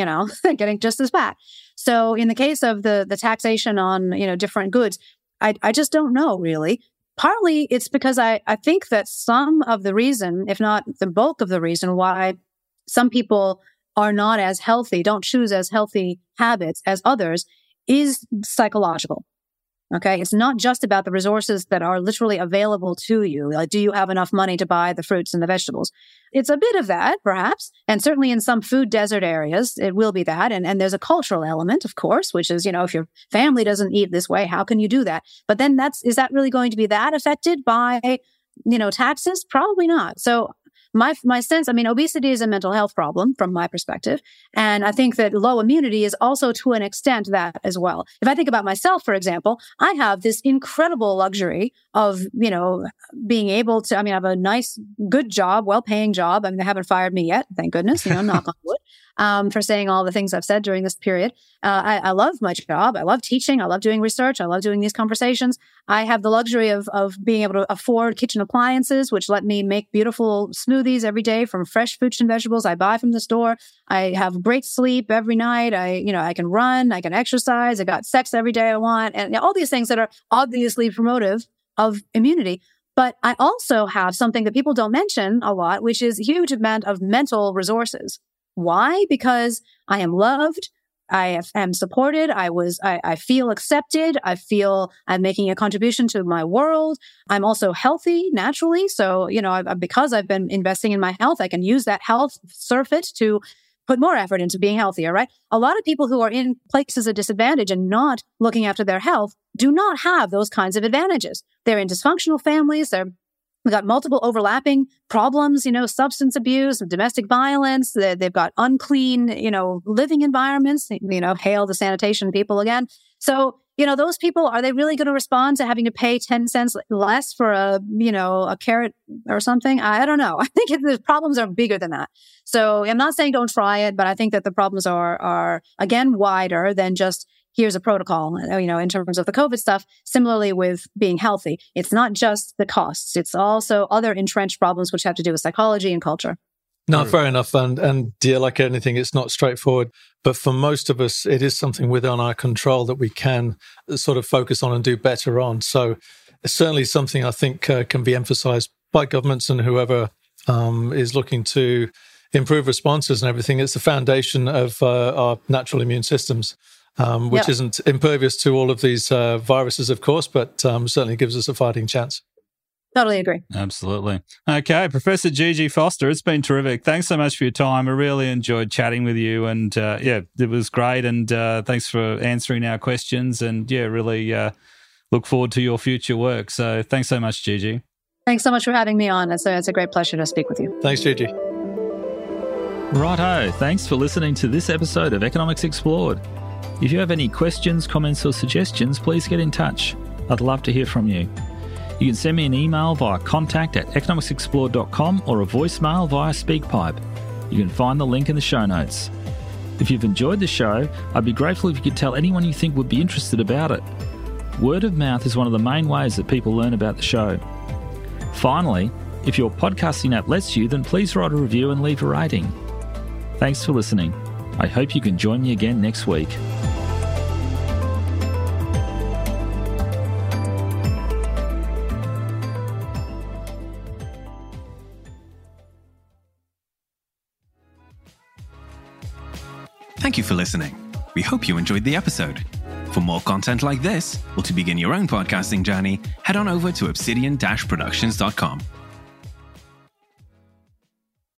getting just as fat. So in the case of the taxation on, different goods, I just don't know, really. Partly it's because I think that some of the reason, if not the bulk of the reason, why some people are not as healthy, don't choose as healthy habits as others, is psychological. Okay. It's not just about the resources that are literally available to you. Like, do you have enough money to buy the fruits and the vegetables? It's a bit of that, perhaps. And certainly in some food desert areas, it will be that. And there's a cultural element, of course, which is, if your family doesn't eat this way, how can you do that? But then is that really going to be that affected by, taxes? Probably not. So my sense, I mean, obesity is a mental health problem from my perspective. And I think that low immunity is also to an extent that as well. If I think about myself, for example, I have this incredible luxury of, you know, being able to, I mean, I have a nice, good job, well-paying job. I mean, they haven't fired me yet, thank goodness, you know, knock on wood. For saying all the things I've said during this period. I love my job. I love teaching. I love doing research. I love doing these conversations. I have the luxury of being able to afford kitchen appliances, which let me make beautiful smoothies every day from fresh fruits and vegetables I buy from the store. I have great sleep every night. I can run, I can exercise. I got sex every day I want, and all these things that are obviously promotive of immunity. But I also have something that people don't mention a lot, which is a huge amount of mental resources. Why? Because I am loved, I am supported, I feel accepted, I feel I'm making a contribution to my world. I'm also healthy naturally. So, you know, because I've been investing in my health, I can use that health surfeit to put more effort into being healthier, right? A lot of people who are in places of disadvantage and not looking after their health do not have those kinds of advantages. They're in dysfunctional families, we've got multiple overlapping problems, you know, substance abuse, domestic violence. They've got unclean, you know, living environments, you know, hail the sanitation people again. So, you know, those people, are they really going to respond to having to pay 10 cents less for a carrot or something? I don't know. I think the problems are bigger than that. So I'm not saying don't try it, but I think that the problems are again, wider than just here's a protocol, you know, in terms of the COVID stuff. Similarly with being healthy, it's not just the costs. It's also other entrenched problems which have to do with psychology and culture. No, fair enough. And yeah, like anything, it's not straightforward. But for most of us, it is something within our control that we can sort of focus on and do better on. So it's certainly something I think can be emphasized by governments and whoever is looking to improve responses and everything. It's the foundation of our natural immune systems. Which isn't impervious to all of these viruses, of course, but certainly gives us a fighting chance. Totally agree. Absolutely. Okay, Professor Gigi Foster, it's been terrific. Thanks so much for your time. I really enjoyed chatting with you, and it was great. And thanks for answering our questions. And really look forward to your future work. So thanks so much, Gigi. Thanks so much for having me on. It's a great pleasure to speak with you. Thanks, Gigi. Righto. Thanks for listening to this episode of Economics Explored. If you have any questions, comments or suggestions, please get in touch. I'd love to hear from you. You can send me an email via contact@economicsexplored.com or a voicemail via SpeakPipe. You can find the link in the show notes. If you've enjoyed the show, I'd be grateful if you could tell anyone you think would be interested about it. Word of mouth is one of the main ways that people learn about the show. Finally, if your podcasting app lets you, then please write a review and leave a rating. Thanks for listening. I hope you can join me again next week. Thank you for listening. We hope you enjoyed the episode. For more content like this, or to begin your own podcasting journey, head on over to obsidian-productions.com.